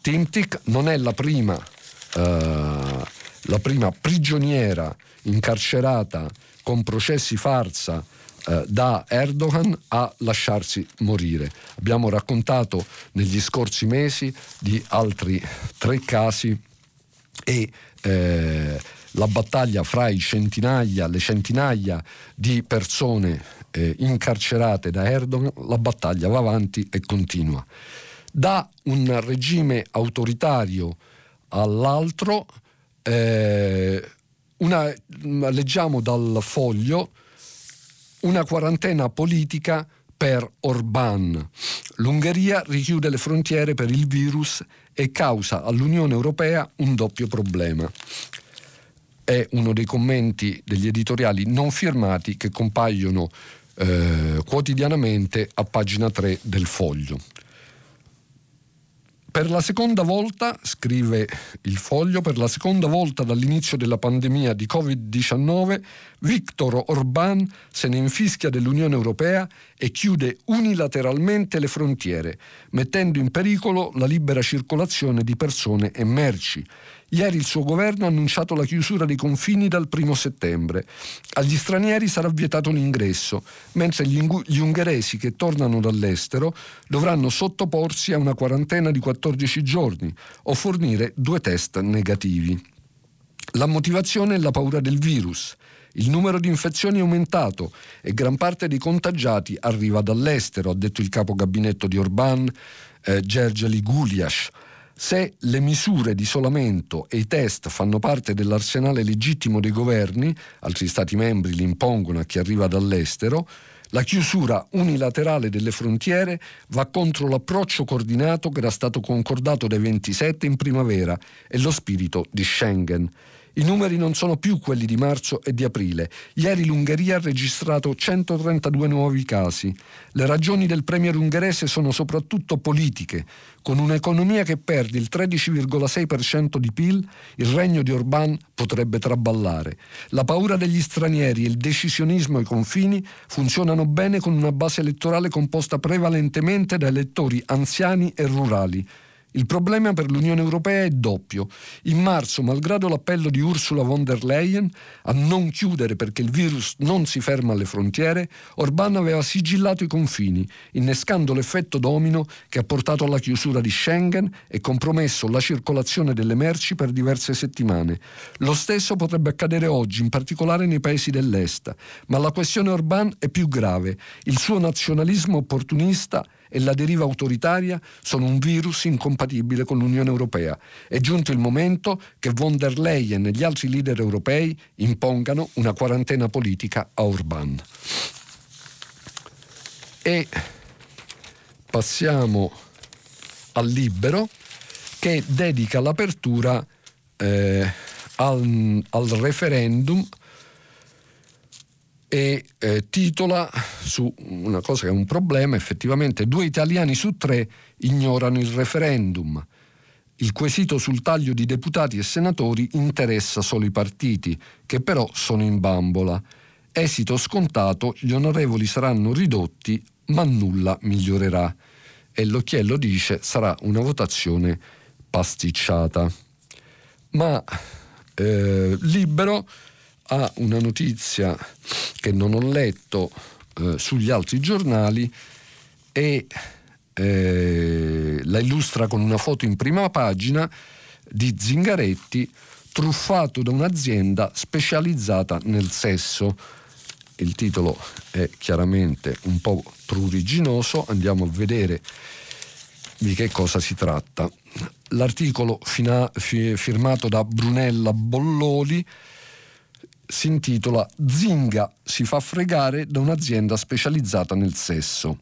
Timtik non è la prima prigioniera incarcerata con processi farsa da Erdogan a lasciarsi morire. Abbiamo raccontato negli scorsi mesi di altri 3 casi e la battaglia fra le centinaia di persone incarcerate da Erdogan, la battaglia va avanti e continua. Da un regime autoritario all'altro, leggiamo dal Foglio, una quarantena politica per Orbán. L'Ungheria richiude le frontiere per il virus e causa all'Unione Europea un doppio problema. È uno dei commenti degli editoriali non firmati che compaiono quotidianamente a pagina 3 del Foglio. Per la seconda volta, scrive il Foglio, per la seconda volta dall'inizio della pandemia di Covid-19, Viktor Orbán se ne infischia dell'Unione Europea e chiude unilateralmente le frontiere, mettendo in pericolo la libera circolazione di persone e merci. Ieri il suo governo ha annunciato la chiusura dei confini dal 1° settembre. Agli stranieri sarà vietato l'ingresso, mentre gli ungheresi che tornano dall'estero dovranno sottoporsi a una quarantena di 14 giorni o fornire 2 test negativi. La motivazione è la paura del virus. Il numero di infezioni è aumentato e gran parte dei contagiati arriva dall'estero, ha detto il capo gabinetto di Orbán, Gergely Gulyas. Se le misure di isolamento e i test fanno parte dell'arsenale legittimo dei governi, altri Stati membri li impongono a chi arriva dall'estero, la chiusura unilaterale delle frontiere va contro l'approccio coordinato che era stato concordato dai 27 in primavera e lo spirito di Schengen. I numeri non sono più quelli di marzo e di aprile. Ieri l'Ungheria ha registrato 132 nuovi casi. Le ragioni del premier ungherese sono soprattutto politiche. Con un'economia che perde il 13,6% di PIL, il regno di Orbán potrebbe traballare. La paura degli stranieri e il decisionismo ai confini funzionano bene con una base elettorale composta prevalentemente da elettori anziani e rurali. Il problema per l'Unione Europea è doppio. In marzo, malgrado l'appello di Ursula von der Leyen a non chiudere perché il virus non si ferma alle frontiere, Orbán aveva sigillato i confini, innescando l'effetto domino che ha portato alla chiusura di Schengen e compromesso la circolazione delle merci per diverse settimane. Lo stesso potrebbe accadere oggi, in particolare nei paesi dell'Est. Ma la questione Orbán è più grave. Il suo nazionalismo opportunista e la deriva autoritaria sono un virus incompatibile con l'Unione Europea. È giunto il momento che von der Leyen e gli altri leader europei impongano una quarantena politica a Orbán. E passiamo al Libero, che dedica l'apertura al referendum e titola su una cosa che è un problema effettivamente: 2 italiani su 3 ignorano il referendum. Il quesito sul taglio di deputati e senatori interessa solo i partiti, che però sono in bambola. Esito scontato: gli onorevoli saranno ridotti, ma nulla migliorerà. E l'Occhiello dice: sarà una votazione pasticciata. Ma Libero ha una notizia che non ho letto sugli altri giornali e la illustra con una foto in prima pagina di Zingaretti truffato da un'azienda specializzata nel sesso. Il titolo è chiaramente un po' pruriginoso, andiamo a vedere di che cosa si tratta. L'articolo firmato da Brunella Bolloli si intitola "Zinga si fa fregare da un'azienda specializzata nel sesso".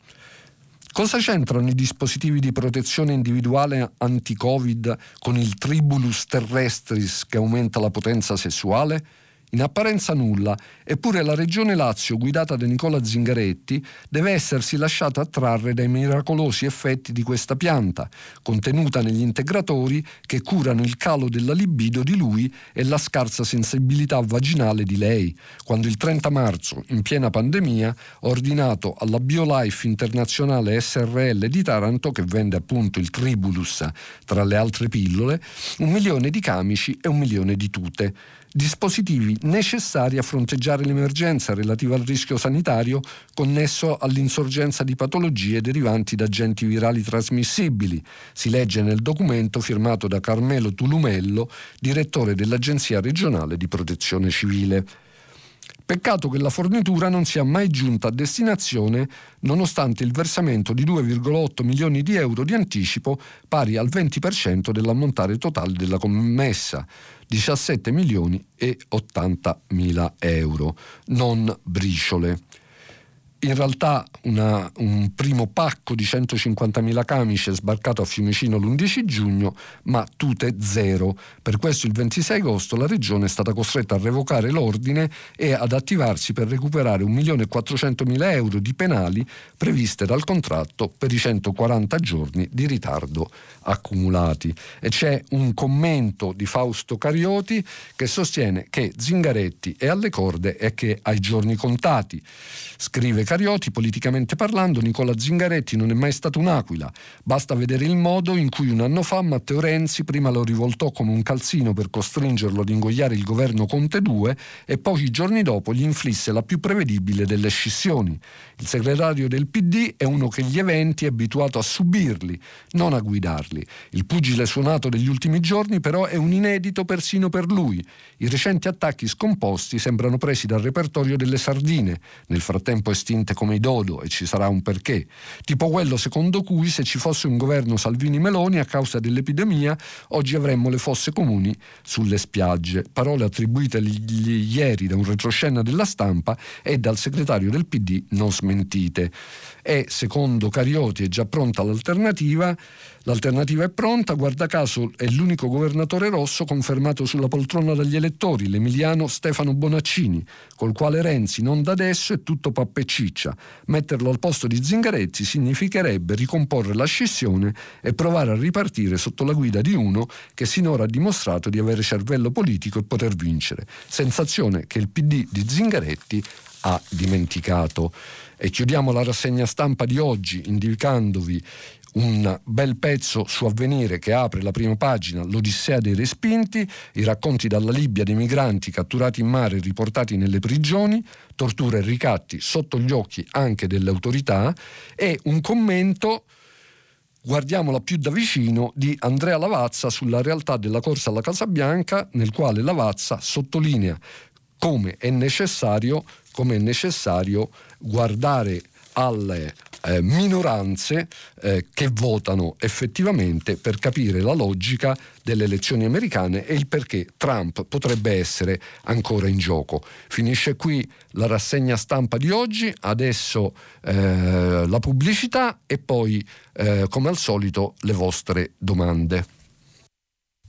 Cosa c'entrano i dispositivi di protezione individuale anti-Covid con il tribulus terrestris che aumenta la potenza sessuale? In apparenza nulla, eppure la Regione Lazio, guidata da Nicola Zingaretti, deve essersi lasciata attrarre dai miracolosi effetti di questa pianta, contenuta negli integratori che curano il calo della libido di lui e la scarsa sensibilità vaginale di lei, quando il 30 marzo, in piena pandemia, ho ordinato alla BioLife Internazionale SRL di Taranto, che vende appunto il Tribulus, tra le altre pillole, 1 milione di camici e 1 milione di tute. Dispositivi necessari a fronteggiare l'emergenza relativa al rischio sanitario connesso all'insorgenza di patologie derivanti da agenti virali trasmissibili, si legge nel documento firmato da Carmelo Tulumello, direttore dell'Agenzia Regionale di Protezione Civile. Peccato che la fornitura non sia mai giunta a destinazione, nonostante il versamento di 2,8 milioni di euro di anticipo, pari al 20% dell'ammontare totale della commessa, 17 milioni e 80 mila euro, non briciole. In realtà un primo pacco di 150.000 camici è sbarcato a Fiumicino l'11 giugno, ma tute zero. Per questo il 26 agosto la Regione è stata costretta a revocare l'ordine e ad attivarsi per recuperare 1.400.000 euro di penali previste dal contratto per i 140 giorni di ritardo accumulati. E c'è un commento di Fausto Carioti che sostiene che Zingaretti è alle corde e che ha i giorni contati. Scrive Carioti: politicamente parlando, Nicola Zingaretti non è mai stato un'aquila. Basta vedere il modo in cui un anno fa Matteo Renzi prima lo rivoltò come un calzino per costringerlo ad ingoiare il governo Conte 2 e pochi giorni dopo gli inflisse la più prevedibile delle scissioni. Il segretario del PD è uno che gli eventi è abituato a subirli, non a guidarli. Il pugile suonato degli ultimi giorni però è un inedito persino per lui. I recenti attacchi scomposti sembrano presi dal repertorio delle sardine, nel frattempo estinte come i dodo, e ci sarà un perché, tipo quello secondo cui se ci fosse un governo Salvini-Meloni a causa dell'epidemia oggi avremmo le fosse comuni sulle spiagge, parole attribuite ieri da un retroscena della Stampa e dal segretario del PD non smentite. E secondo Carioti è già pronta l'alternativa. L'alternativa è pronta, guarda caso è l'unico governatore rosso confermato sulla poltrona dagli elettori, l'emiliano Stefano Bonaccini, col quale Renzi non da adesso è tutto pappe e ciccia. Metterlo al posto di Zingaretti significherebbe ricomporre la scissione e provare a ripartire sotto la guida di uno che sinora ha dimostrato di avere cervello politico e poter vincere, sensazione che il PD di Zingaretti ha dimenticato. E chiudiamo la rassegna stampa di oggi indicandovi un bel pezzo su Avvenire che apre la prima pagina: l'odissea dei respinti, i racconti dalla Libia dei migranti catturati in mare e riportati nelle prigioni, torture e ricatti sotto gli occhi anche delle autorità. E un commento, guardiamola più da vicino, di Andrea Lavazza sulla realtà della corsa alla Casa Bianca, nel quale Lavazza sottolinea come è necessario guardare alle minoranze che votano effettivamente, per capire la logica delle elezioni americane e il perché Trump potrebbe essere ancora in gioco. Finisce qui la rassegna stampa di oggi, adesso la pubblicità e poi come al solito le vostre domande.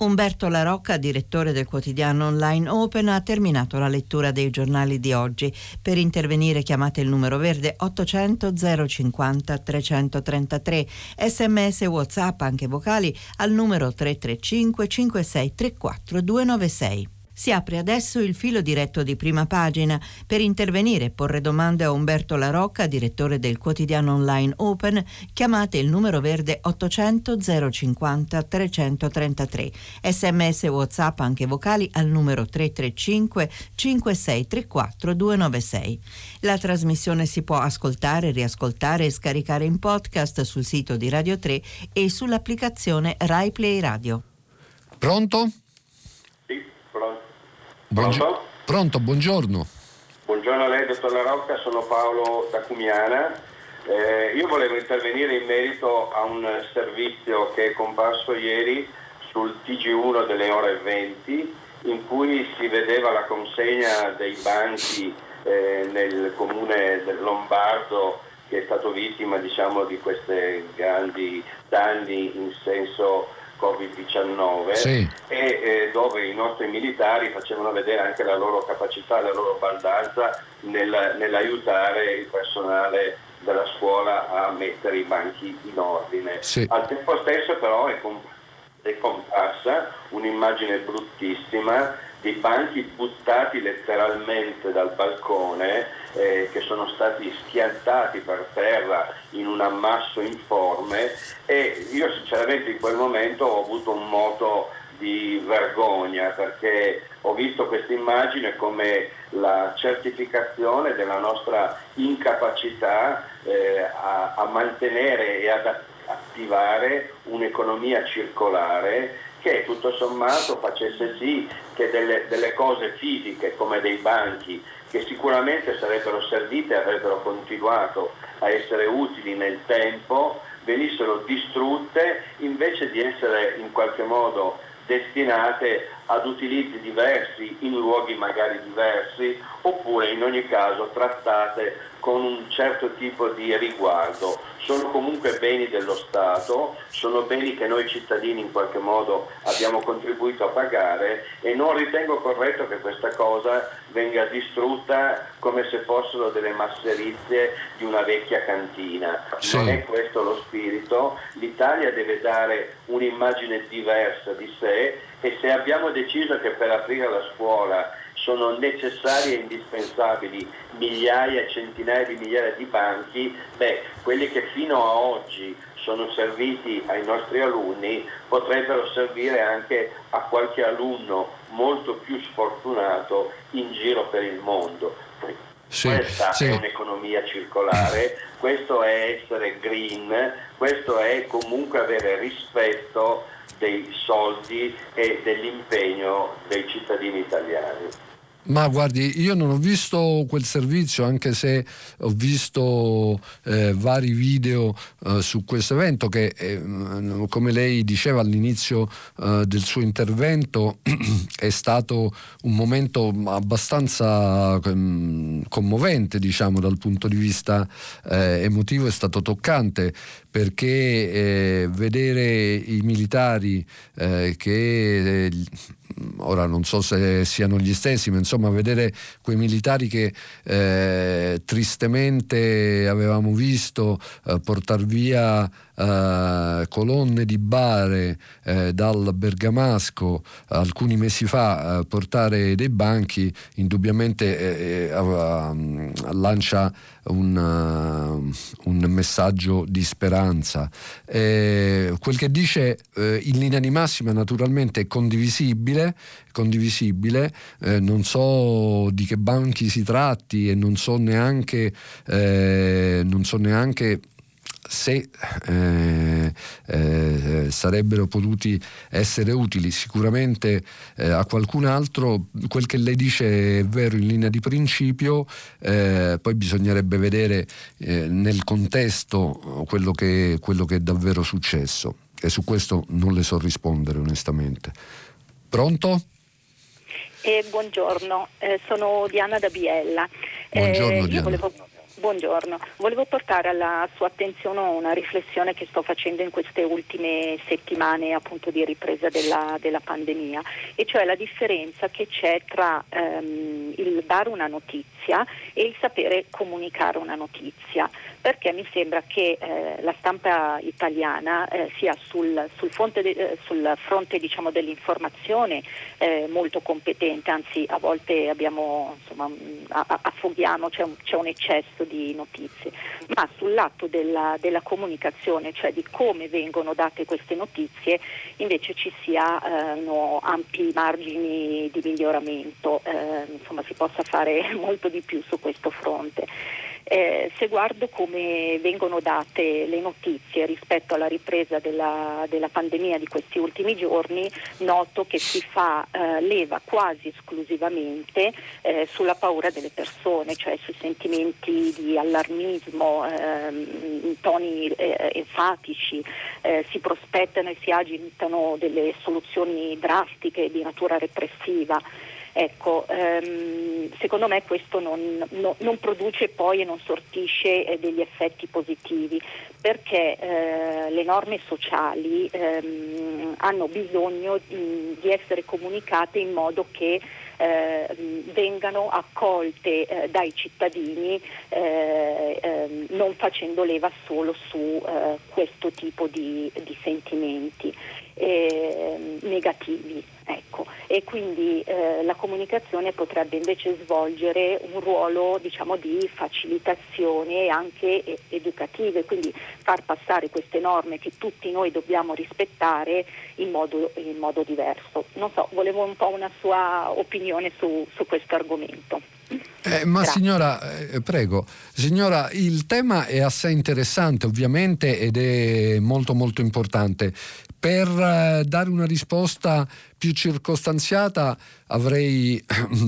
Umberto La Rocca, direttore del quotidiano online Open, ha terminato la lettura dei giornali di oggi. Per intervenire chiamate il numero verde 800 050 333, sms e WhatsApp anche vocali al numero 335 56 34 296. Si apre adesso il filo diretto di Prima Pagina. Per intervenire e porre domande a Umberto La Rocca, direttore del quotidiano online Open, chiamate il numero verde 800 050 333. SMS e WhatsApp anche vocali al numero 335 5634 296. La trasmissione si può ascoltare, riascoltare e scaricare in podcast sul sito di Radio 3 e sull'applicazione Rai Play Radio. Pronto? Pronto, buongiorno. Buongiorno a lei, dottor La Rocca, sono Paolo da Cumiana. Io volevo intervenire in merito a un servizio che è comparso ieri sul TG1 delle ore 20, in cui si vedeva la consegna dei banchi nel comune del Lombardo, che è stato vittima, diciamo, di questi grandi danni in senso Covid-19, sì. e dove i nostri militari facevano vedere anche la loro capacità, la loro baldanza nell'aiutare il personale della scuola a mettere i banchi in ordine. Sì. Al tempo stesso però è comparsa un'immagine bruttissima di banchi buttati letteralmente dal balcone, che sono stati schiantati per terra in un ammasso informe, e io sinceramente in quel momento ho avuto un moto di vergogna, perché ho visto questa immagine come la certificazione della nostra incapacità a mantenere e ad attivare un'economia circolare che tutto sommato facesse sì che delle cose fisiche come dei banchi, che sicuramente sarebbero servite e avrebbero continuato a essere utili nel tempo, venissero distrutte invece di essere in qualche modo destinate ad utilizzi diversi, in luoghi magari diversi, oppure in ogni caso trattate con un certo tipo di riguardo. Sono comunque beni dello Stato, sono beni che noi cittadini in qualche modo abbiamo contribuito a pagare, e non ritengo corretto che questa cosa venga distrutta come se fossero delle masserizie di una vecchia cantina. Sì. Non è questo lo spirito. L'Italia deve dare un'immagine diversa di sé, e se abbiamo deciso che per aprire la scuola sono necessari e indispensabili migliaia, centinaia di migliaia di banchi, quelli che fino a oggi sono serviti ai nostri alunni potrebbero servire anche a qualche alunno molto più sfortunato in giro per il mondo. Questa è un'economia circolare, questo è essere green, questo è comunque avere rispetto dei soldi e dell'impegno dei cittadini italiani. Ma guardi, io non ho visto quel servizio, anche se ho visto vari video su questo evento che, come lei diceva all'inizio del suo intervento, è stato un momento abbastanza commovente, diciamo, dal punto di vista emotivo. È stato toccante, perché vedere i militari che ora non so se siano gli stessi, ma insomma vedere quei militari che tristemente avevamo visto portar via colonne di bare dal Bergamasco alcuni mesi fa, portare dei banchi, indubbiamente lancia un messaggio di speranza. Quel che dice in linea di massima naturalmente è condivisibile, non so di che banchi si tratti e non so neanche se sarebbero potuti essere utili sicuramente a qualcun altro. Quel che lei dice è vero in linea di principio, poi bisognerebbe vedere nel contesto quello che è davvero successo, e su questo non le so rispondere onestamente. Pronto? Buongiorno, sono Diana da Biella. Buongiorno, Diana. Buongiorno, volevo portare alla sua attenzione una riflessione che sto facendo in queste ultime settimane, appunto, di ripresa della pandemia, e cioè la differenza che c'è tra il dare una notizia e il sapere comunicare una notizia, perché mi sembra che la stampa italiana sia sul fronte, diciamo, dell'informazione molto competente, anzi a volte abbiamo, insomma, affoghiamo, c'è un eccesso di notizie, ma sul lato della comunicazione, cioè di come vengono date queste notizie, invece ci siano ampi margini di miglioramento, insomma si possa fare molto di più su questo fronte. Se guardo come vengono date le notizie rispetto alla ripresa della pandemia di questi ultimi giorni, noto che si fa leva quasi esclusivamente sulla paura delle persone, cioè sui sentimenti di allarmismo, in toni enfatici, si prospettano e si agitano delle soluzioni drastiche di natura repressiva. Ecco, secondo me questo non produce poi e non sortisce degli effetti positivi, perché le norme sociali hanno bisogno di essere comunicate in modo che vengano accolte dai cittadini, non facendo leva solo su questo tipo di sentimenti negativi, ecco. E quindi la comunicazione potrebbe invece svolgere un ruolo, diciamo, di facilitazione anche educativa, quindi far passare queste norme che tutti noi dobbiamo rispettare in modo diverso. Non so, volevo un po' una sua opinione su questo argomento. Ma grazie. Signora, prego. Signora, il tema è assai interessante ovviamente ed è molto molto importante. Per dare una risposta più circostanziata avrei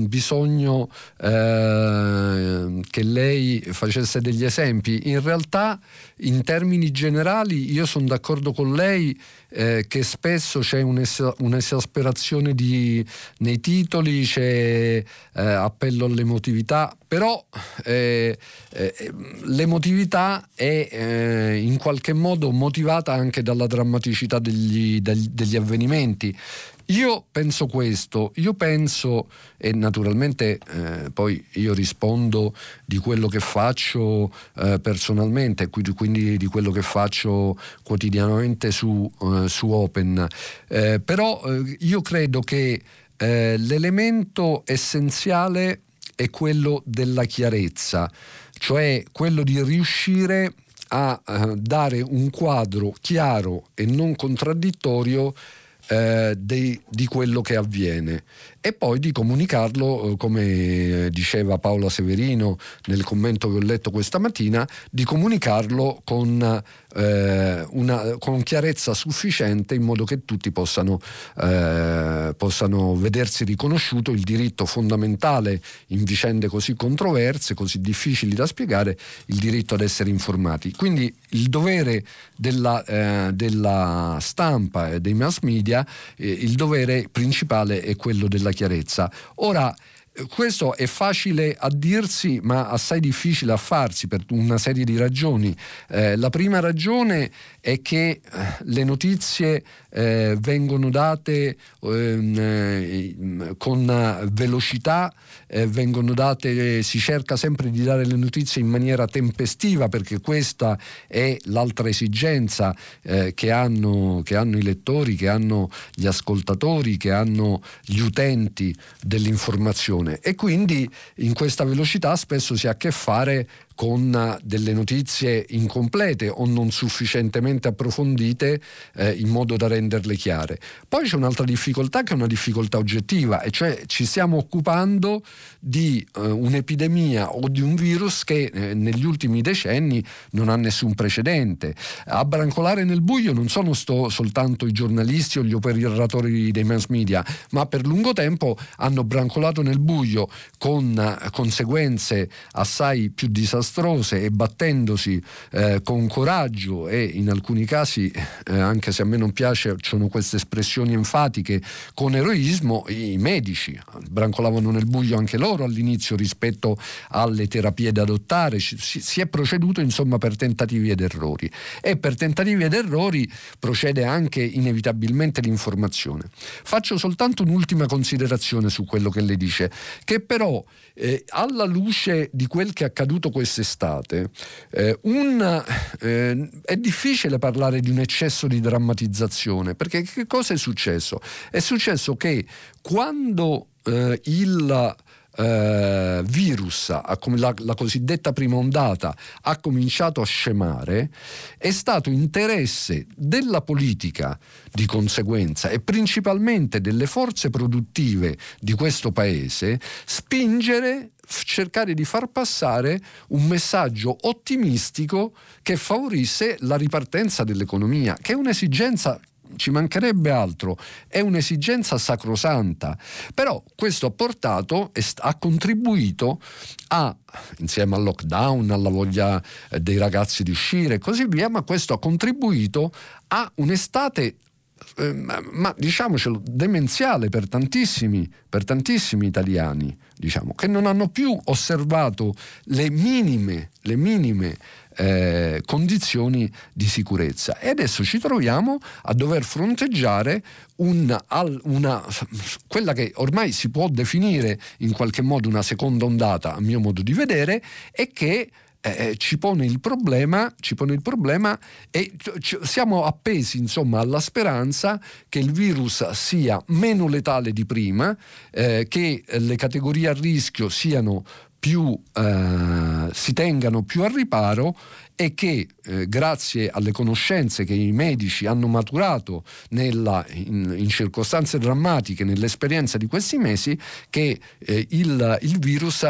bisogno che lei facesse degli esempi. In realtà, in termini generali, io sono d'accordo con lei che spesso c'è un'esasperazione nei titoli, c'è appello all'emotività, però l'emotività è in qualche modo motivata anche dalla drammaticità degli avvenimenti. Io penso questo, e naturalmente poi io rispondo di quello che faccio personalmente, quindi di quello che faccio quotidianamente su Open, però io credo che l'elemento essenziale è quello della chiarezza, cioè quello di riuscire a dare un quadro chiaro e non contraddittorio di quello che avviene, e poi di comunicarlo, come diceva Paola Severino nel commento che ho letto questa mattina, di comunicarlo con chiarezza sufficiente in modo che tutti possano vedersi riconosciuto il diritto fondamentale, in vicende così controverse, così difficili da spiegare, il diritto ad essere informati. Quindi il dovere della stampa e dei mass media, il dovere principale è quello della chiarezza. Ora, questo è facile a dirsi ma assai difficile a farsi per una serie di ragioni. La prima ragione è che le notizie vengono date con velocità, si cerca sempre di dare le notizie in maniera tempestiva, perché questa è l'altra esigenza che hanno i lettori, che hanno gli ascoltatori, che hanno gli utenti dell'informazione. E quindi in questa velocità spesso si ha a che fare con delle notizie incomplete o non sufficientemente approfondite in modo da renderle chiare. Poi c'è un'altra difficoltà, che è una difficoltà oggettiva, e cioè ci stiamo occupando di un'epidemia o di un virus che negli ultimi decenni non ha nessun precedente. A brancolare nel buio non sono soltanto i giornalisti o gli operatori dei mass media, ma per lungo tempo hanno brancolato nel buio con conseguenze assai più disastrose e battendosi con coraggio e in alcuni casi, anche se a me non piace, sono queste espressioni enfatiche, con eroismo. I medici brancolavano nel buio anche loro all'inizio rispetto alle terapie da adottare. Si è proceduto insomma per tentativi ed errori, e per tentativi ed errori procede anche inevitabilmente l'informazione. Faccio soltanto un'ultima considerazione su quello che lei dice, che però alla luce di quel che è accaduto quest'estate è difficile parlare di un eccesso di drammatizzazione, perché che cosa è successo? È successo che quando virus, la cosiddetta prima ondata, ha cominciato a scemare, è stato interesse della politica di conseguenza e principalmente delle forze produttive di questo paese cercare di far passare un messaggio ottimistico che favorisse la ripartenza dell'economia, che è un'esigenza, ci mancherebbe altro, è un'esigenza sacrosanta, però questo ha portato e ha contribuito a, insieme al lockdown, alla voglia dei ragazzi di uscire e così via, ma questo ha contribuito a un'estate ma diciamocelo demenziale per tantissimi italiani, diciamo, che non hanno più osservato le minime condizioni di sicurezza. E adesso ci troviamo a dover fronteggiare quella che ormai si può definire in qualche modo una seconda ondata, a mio modo di vedere, e che ci pone il problema e siamo appesi insomma alla speranza che il virus sia meno letale di prima, che le categorie a rischio siano più, si tengano più al riparo, e che grazie alle conoscenze che i medici hanno maturato in circostanze drammatiche nell'esperienza di questi mesi, che il virus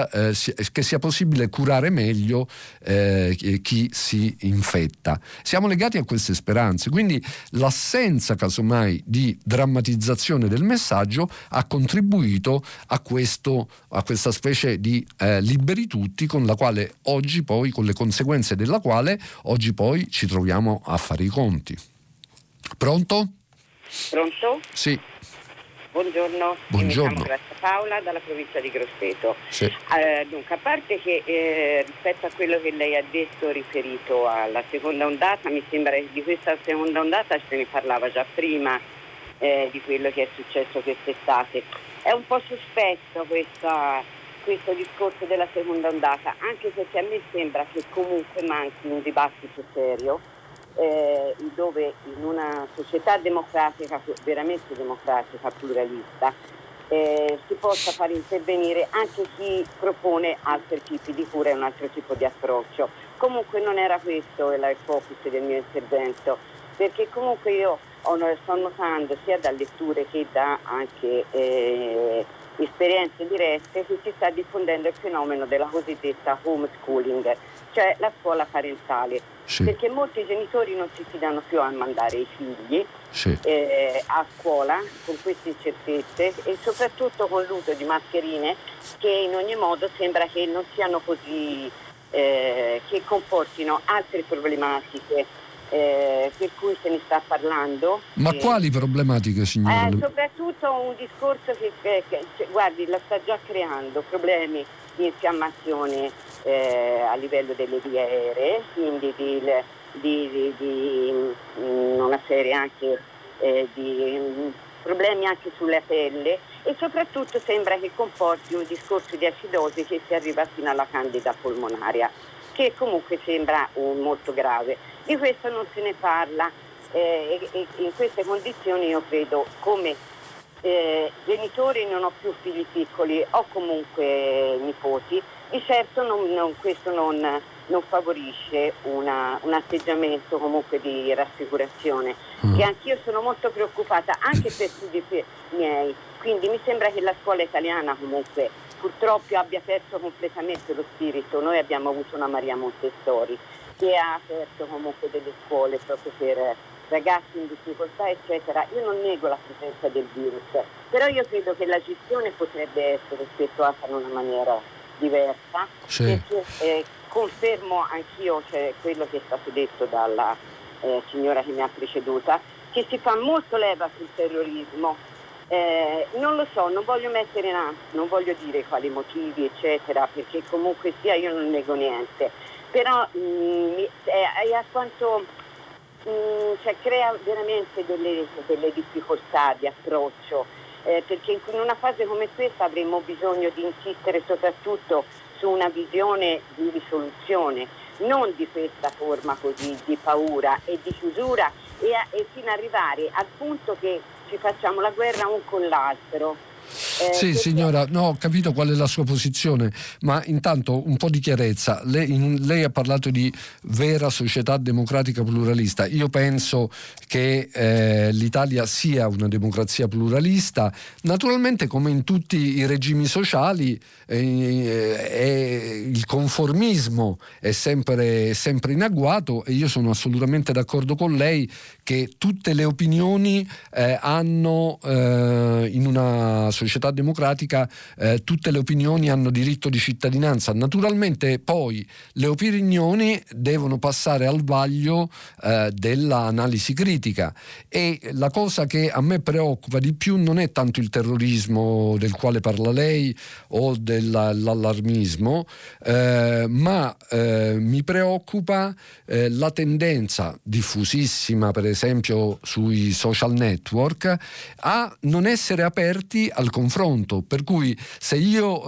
che sia possibile curare meglio chi si infetta. Siamo legati a queste speranze, quindi l'assenza casomai di drammatizzazione del messaggio ha contribuito a questa specie di liberi tutti, con le conseguenze della quale oggi poi ci troviamo a fare i conti. Pronto? Pronto? Sì. Buongiorno. Mi chiamo Paola dalla provincia di Grosseto. Sì. Dunque, a parte che rispetto a quello che lei ha detto riferito alla seconda ondata, mi sembra che di questa seconda ondata se ne parlava già prima di quello che è successo quest'estate. È un po' sospetto questo discorso della seconda ondata, anche perché a me sembra che comunque manchi un dibattito serio, dove in una società democratica, veramente democratica, pluralista, si possa far intervenire anche chi propone altri tipi di cura e un altro tipo di approccio. Comunque non era questo il focus del mio intervento, perché comunque io sto notando sia da letture che da anche esperienze dirette che si sta diffondendo il fenomeno della cosiddetta homeschooling, cioè la scuola parentale, sì. Perché molti genitori non si fidano più a mandare i figli, sì, a scuola con queste incertezze e soprattutto con l'uso di mascherine che in ogni modo sembra che non siano così, che comportino altre problematiche. Per cui se ne sta parlando. Ma quali problematiche, signora? Soprattutto un discorso che guardi, la sta già creando, problemi di infiammazione a livello delle vie aeree, quindi una serie anche di problemi anche sulla pelle, e soprattutto sembra che comporti un discorso di acidosi che si arriva fino alla candida polmonaria, che comunque sembra molto grave. Di questo non se ne parla e in queste condizioni io credo, come genitori non ho più figli piccoli, ho comunque nipoti, di certo questo non non favorisce un atteggiamento comunque di rassicurazione, che anch'io sono molto preoccupata anche per studi miei, quindi mi sembra che la scuola italiana comunque purtroppo abbia perso completamente lo spirito. Noi abbiamo avuto una Maria Montessori che ha aperto comunque delle scuole proprio per ragazzi in difficoltà eccetera. Io non nego la presenza del virus, però io credo che la gestione potrebbe essere effettuata in una maniera diversa, perché confermo anch'io, cioè, quello che è stato detto dalla signora che mi ha preceduta, che si fa molto leva sul terrorismo. Non lo so, non voglio mettere in ansia, non voglio dire quali motivi eccetera, perché comunque sia io non nego niente, però a quanto cioè, crea veramente delle difficoltà di approccio, perché in una fase come questa avremmo bisogno di insistere soprattutto su una visione di risoluzione, non di questa forma così di paura e di chiusura e fino ad arrivare al punto che ci facciamo la guerra un con l'altro. Sì, signora, no, ho capito qual è la sua posizione, ma intanto un po' di chiarezza. Lei ha parlato di vera società democratica pluralista. Io penso che l'Italia sia una democrazia pluralista. Naturalmente, come in tutti i regimi sociali, il conformismo è sempre in agguato, e io sono assolutamente d'accordo con lei che tutte le opinioni hanno in una società democratica tutte le opinioni hanno diritto di cittadinanza. Naturalmente poi le opinioni devono passare al vaglio dell'analisi critica, e la cosa che a me preoccupa di più non è tanto il terrorismo del quale parla lei o dell'allarmismo, ma mi preoccupa la tendenza diffusissima, per esempio sui social network, a non essere aperti al confronto, per cui se io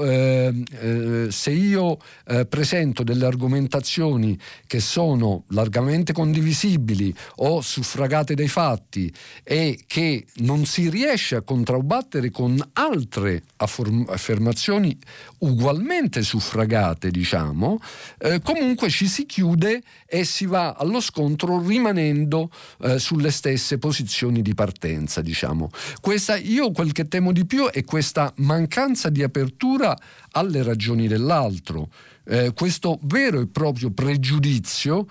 presento delle argomentazioni che sono largamente condivisibili o suffragate dai fatti e che non si riesce a controbattere con altre affermazioni ugualmente suffragate, comunque ci si chiude e si va allo scontro rimanendo sulle stesse posizioni di partenza, Questa, io quel che temo di più è questa mancanza di apertura alle ragioni dell'altro, questo vero e proprio pregiudizio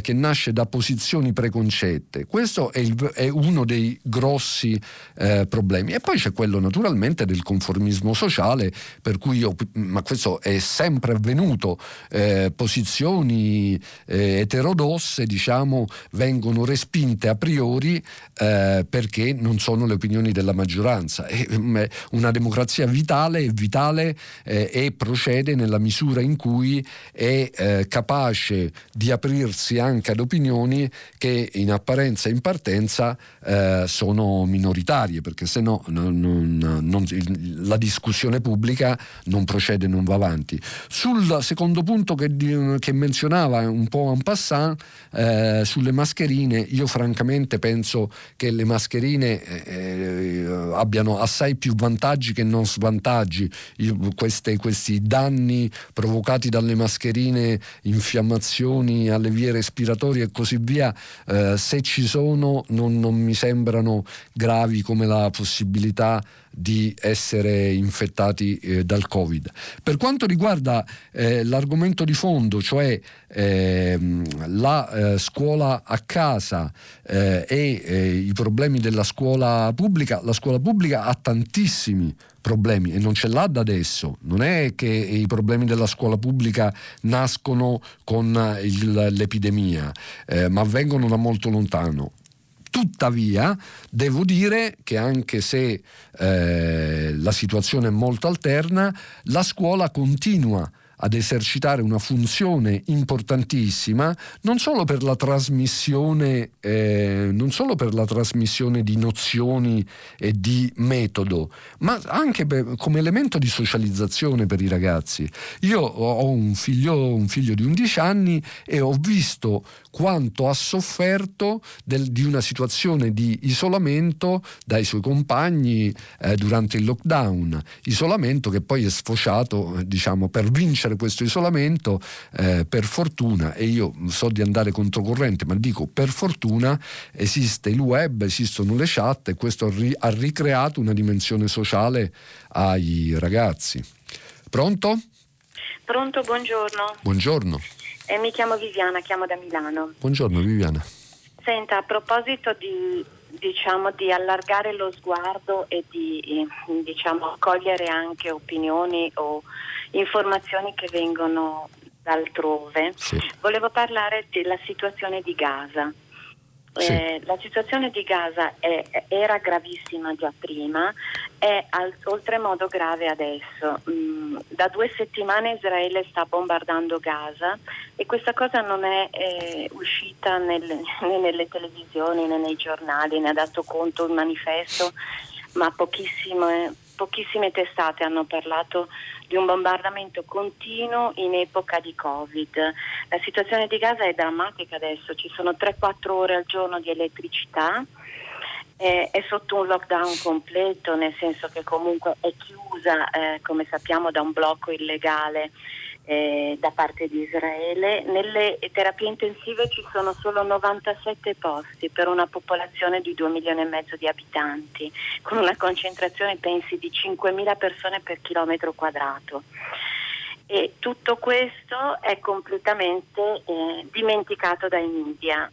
che nasce da posizioni preconcette. Questo è uno dei grossi problemi. E poi c'è quello naturalmente del conformismo sociale, per cui ma questo è sempre avvenuto, posizioni eterodosse vengono respinte a priori perché non sono le opinioni della maggioranza. Una democrazia vitale è vitale e procede nella misura in cui è capace di aprirsi anche ad opinioni che in apparenza e in partenza sono minoritarie, perché se no la discussione pubblica non procede, non va avanti. Sul secondo punto che menzionava un po' en passant, sulle mascherine, io francamente penso che le mascherine abbiano assai più vantaggi che non svantaggi. Questi danni provocati dalle mascherine, infiammazioni alle vie respiratorie e così via, se ci sono non mi sembrano gravi come la possibilità di essere infettati dal Covid. Per quanto riguarda l'argomento di fondo, cioè la scuola a casa e i problemi della scuola pubblica, la scuola pubblica ha tantissimi problemi e non ce l'ha da adesso. Non è che i problemi della scuola pubblica nascono con l'epidemia, ma vengono da molto lontano. Tuttavia devo dire che anche se la situazione è molto alterna, la scuola continua ad esercitare una funzione importantissima, non solo per la trasmissione, di nozioni e di metodo, ma anche come elemento di socializzazione per i ragazzi. Io ho un figlio di 11 anni e ho visto quanto ha sofferto di una situazione di isolamento dai suoi compagni durante il lockdown, isolamento che poi è sfociato per vincere rispettare questo isolamento, per fortuna, e io so di andare controcorrente, ma dico per fortuna, esiste il web, esistono le chat, e questo ha ricreato una dimensione sociale ai ragazzi. Pronto? Pronto, buongiorno. Buongiorno. Mi chiamo Viviana, chiamo da Milano. Buongiorno Viviana. Senta, a proposito di allargare lo sguardo e di cogliere anche opinioni o informazioni che vengono da altrove, sì, volevo parlare della situazione di Gaza. Sì. La situazione di Gaza era gravissima già prima, è oltremodo grave adesso. Da 2 settimane Israele sta bombardando Gaza e questa cosa non è uscita né nelle televisioni né nei giornali, ne ha dato conto il manifesto, ma pochissime testate hanno parlato di un bombardamento continuo in epoca di Covid. La situazione di Gaza è drammatica adesso, ci sono 3-4 ore al giorno di elettricità, è sotto un lockdown completo, nel senso che comunque è chiusa, come sappiamo, da un blocco illegale da parte di Israele. Nelle terapie intensive ci sono solo 97 posti per una popolazione di 2,5 milioni di abitanti, con una concentrazione, pensi, di 5.000 persone per chilometro quadrato, e tutto questo è completamente dimenticato dai media.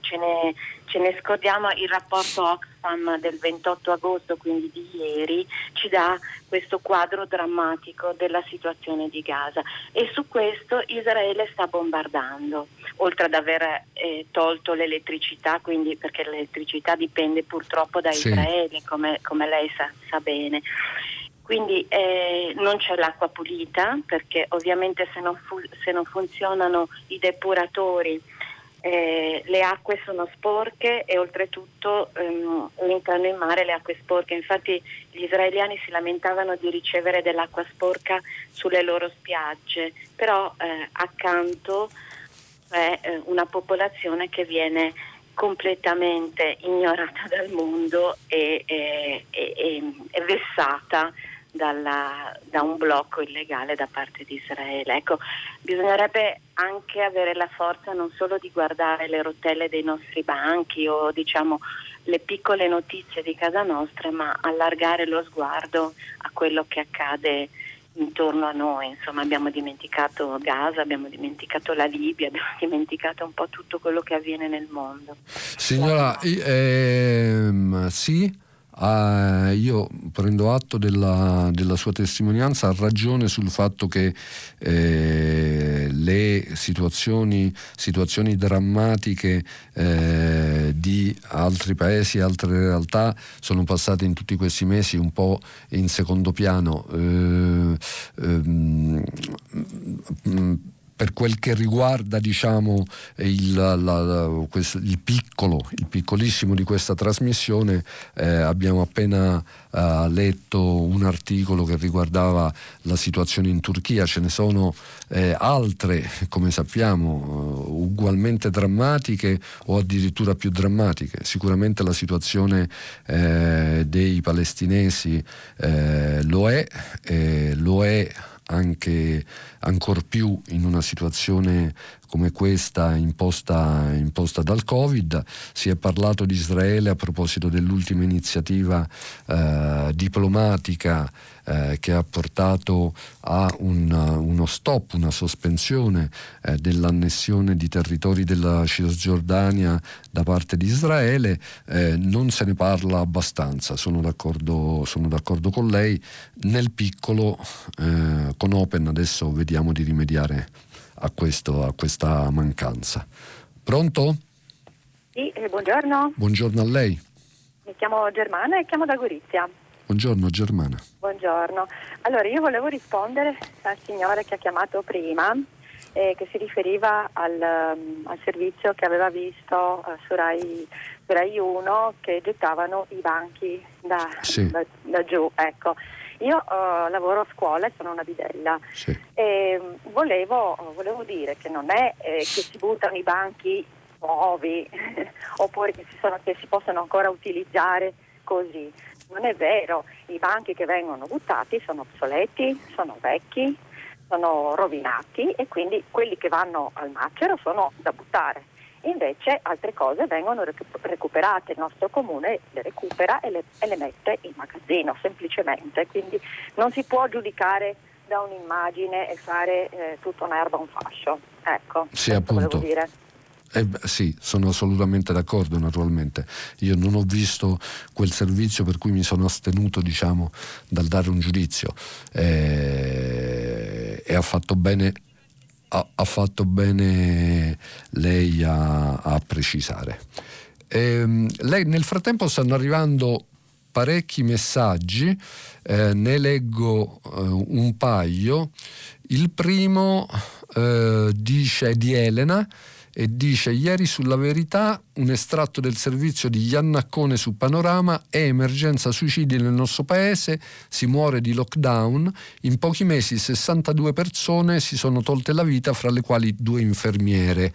Ce ne scordiamo. Il rapporto Oxfam del 28 agosto, quindi di ieri, ci dà questo quadro drammatico della situazione di Gaza, e su questo Israele sta bombardando, oltre ad aver tolto l'elettricità, quindi, perché l'elettricità dipende purtroppo da Israele, sì, come lei sa bene. Quindi non c'è l'acqua pulita, perché ovviamente se non funzionano i depuratori, le acque sono sporche, e oltretutto entrano in mare le acque sporche. Infatti gli israeliani si lamentavano di ricevere dell'acqua sporca sulle loro spiagge, però accanto c'è una popolazione che viene completamente ignorata dal mondo e vessata da un blocco illegale da parte di Israele. Ecco, bisognerebbe anche avere la forza non solo di guardare le rotelle dei nostri banchi o, diciamo, le piccole notizie di casa nostra, ma allargare lo sguardo a quello che accade intorno a noi. Insomma, abbiamo dimenticato Gaza, abbiamo dimenticato la Libia, abbiamo dimenticato un po' tutto quello che avviene nel mondo. Signora, sì. Io prendo atto della sua testimonianza, ha ragione sul fatto che le situazioni drammatiche di altri paesi, altre realtà, sono passate in tutti questi mesi un po' in secondo piano. Per quel che riguarda, diciamo, il piccolissimo di questa trasmissione, abbiamo appena letto un articolo che riguardava la situazione in Turchia. Ce ne sono altre, come sappiamo, ugualmente drammatiche o addirittura più drammatiche. Sicuramente la situazione dei palestinesi lo è anche ancor più in una situazione come questa imposta dal Covid. Si è parlato di Israele a proposito dell'ultima iniziativa diplomatica che ha portato a uno stop, una sospensione dell'annessione di territori della Cisgiordania da parte di Israele. Non se ne parla abbastanza, sono d'accordo con lei. Nel piccolo, con Open adesso vediamo di rimediare a questa mancanza. Pronto? Sì, buongiorno. Buongiorno a lei. Mi chiamo Germana e chiamo da Gorizia. Buongiorno Germana. Buongiorno. Allora, io volevo rispondere al signore che ha chiamato prima, che si riferiva al servizio che aveva visto su Rai 1, che gettavano i banchi da giù, ecco. Io lavoro a scuola e sono una bidella, sì, e volevo dire che non è che si buttano i banchi nuovi oppure che si possono ancora utilizzare così. Non è vero, i banchi che vengono buttati sono obsoleti, sono vecchi, sono rovinati e quindi quelli che vanno al macero sono da buttare. Invece altre cose vengono recuperate, il nostro comune le recupera e le mette in magazzino semplicemente, quindi non si può giudicare da un'immagine e fare tutta un'erba un fascio, ecco. Sì, appunto. Dire. Sì, sono assolutamente d'accordo. Naturalmente io non ho visto quel servizio, per cui mi sono astenuto, diciamo, dal dare un giudizio, e ha fatto bene. Ha fatto bene lei a precisare. Lei, nel frattempo stanno arrivando parecchi messaggi, ne leggo un paio. Il primo dice di Elena e dice: ieri sulla Verità un estratto del servizio di Iannaccone su Panorama, è emergenza suicidi nel nostro paese, si muore di lockdown, in pochi mesi 62 persone si sono tolte la vita, fra le quali 2 infermiere.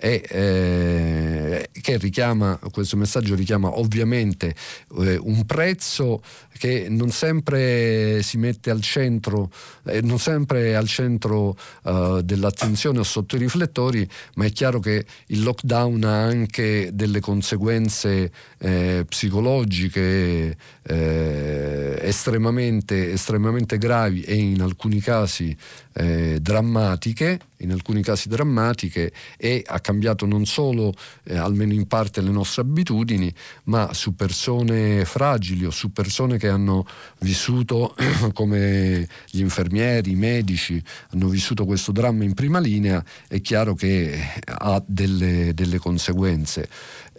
Che richiama, questo messaggio richiama ovviamente un prezzo che non sempre si mette al centro, non sempre è al centro dell'attenzione o sotto i riflettori, ma è chiaro che il lockdown ha anche delle conseguenze psicologiche estremamente gravi e in alcuni casi drammatiche, e ha cambiato non solo almeno in parte le nostre abitudini, ma su persone fragili o su persone che hanno vissuto come gli infermieri, i medici, hanno vissuto questo dramma in prima linea, è chiaro che ha delle conseguenze.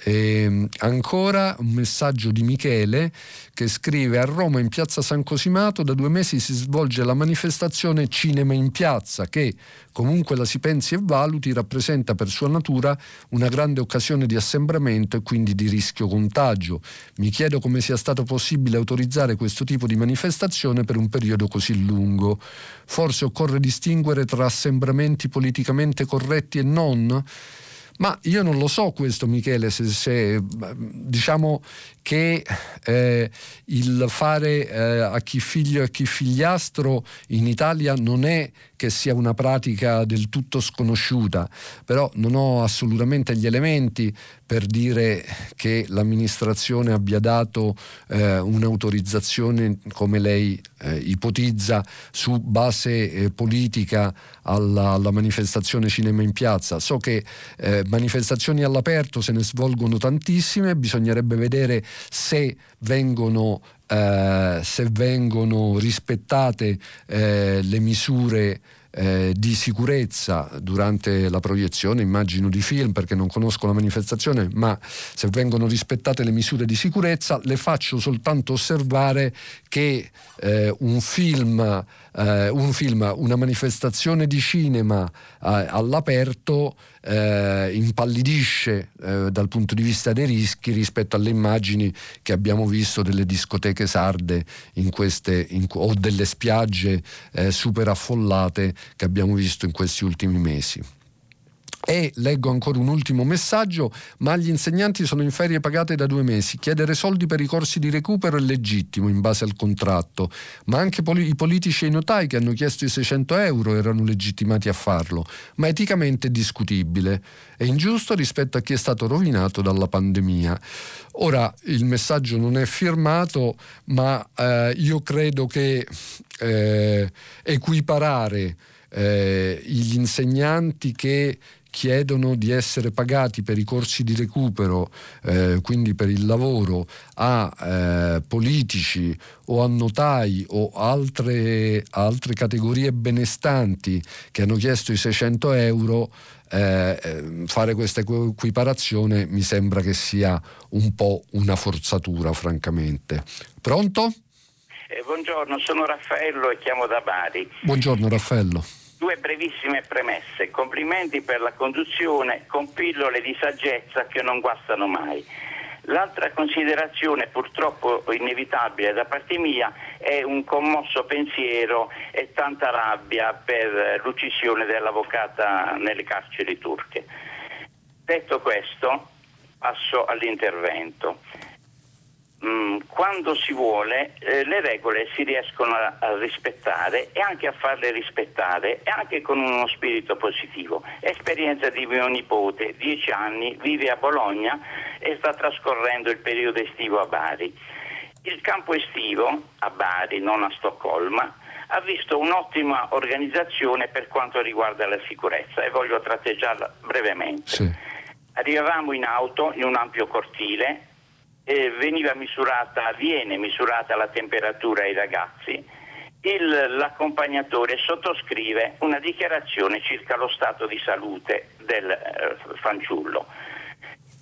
E ancora un messaggio di Michele che scrive: a Roma in piazza San Cosimato da 2 mesi si svolge la manifestazione Cinema in Piazza, che comunque la si pensi e valuti rappresenta per sua natura una grande occasione di assembramento e quindi di rischio contagio. Mi chiedo come sia stato possibile autorizzare questo tipo di manifestazione per un periodo così lungo. Forse occorre distinguere tra assembramenti politicamente corretti e non? Ma io non lo so questo, Michele, se diciamo che il fare a chi figlio e a chi figliastro in Italia non è che sia una pratica del tutto sconosciuta, però non ho assolutamente gli elementi per dire che l'amministrazione abbia dato un'autorizzazione, come lei ipotizza, su base politica alla manifestazione Cinema in Piazza. So che manifestazioni all'aperto se ne svolgono tantissime, bisognerebbe vedere se vengono rispettate le misure di sicurezza durante la proiezione, immagino, di film, perché non conosco la manifestazione, ma se vengono rispettate le misure di sicurezza. Le faccio soltanto osservare che una manifestazione di cinema all'aperto impallidisce dal punto di vista dei rischi rispetto alle immagini che abbiamo visto delle discoteche sarde o delle spiagge super affollate che abbiamo visto in questi ultimi mesi. E leggo ancora un ultimo messaggio: ma gli insegnanti sono in ferie pagate da 2 mesi, chiedere soldi per i corsi di recupero è legittimo in base al contratto, ma anche i politici e i notai che hanno chiesto i 600 € erano legittimati a farlo, ma eticamente è discutibile, è ingiusto rispetto a chi è stato rovinato dalla pandemia. Ora, il messaggio non è firmato, ma io credo che equiparare gli insegnanti che chiedono di essere pagati per i corsi di recupero, quindi per il lavoro, a politici o a notai o altre categorie benestanti che hanno chiesto i 600 €, fare questa equiparazione mi sembra che sia un po' una forzatura, francamente. Pronto? Buongiorno, sono Raffaello e chiamo da Bari. Buongiorno Raffaello. 2 brevissime premesse. Complimenti per la conduzione con pillole di saggezza che non guastano mai. L'altra considerazione, purtroppo inevitabile da parte mia, è un commosso pensiero e tanta rabbia per l'uccisione dell'avvocata nelle carceri turche. Detto questo, passo all'intervento. quando si vuole, le regole si riescono a rispettare e anche a farle rispettare, e anche con uno spirito positivo. Esperienza di mio nipote, 10 anni, vive a Bologna e sta trascorrendo il periodo estivo a Bari. Il campo estivo a Bari, non a Stoccolma, ha visto un'ottima organizzazione per quanto riguarda la sicurezza, e voglio tratteggiarla brevemente. Sì. Arrivavamo in auto in un ampio cortile, viene misurata la temperatura ai ragazzi, l'accompagnatore sottoscrive una dichiarazione circa lo stato di salute del fanciullo,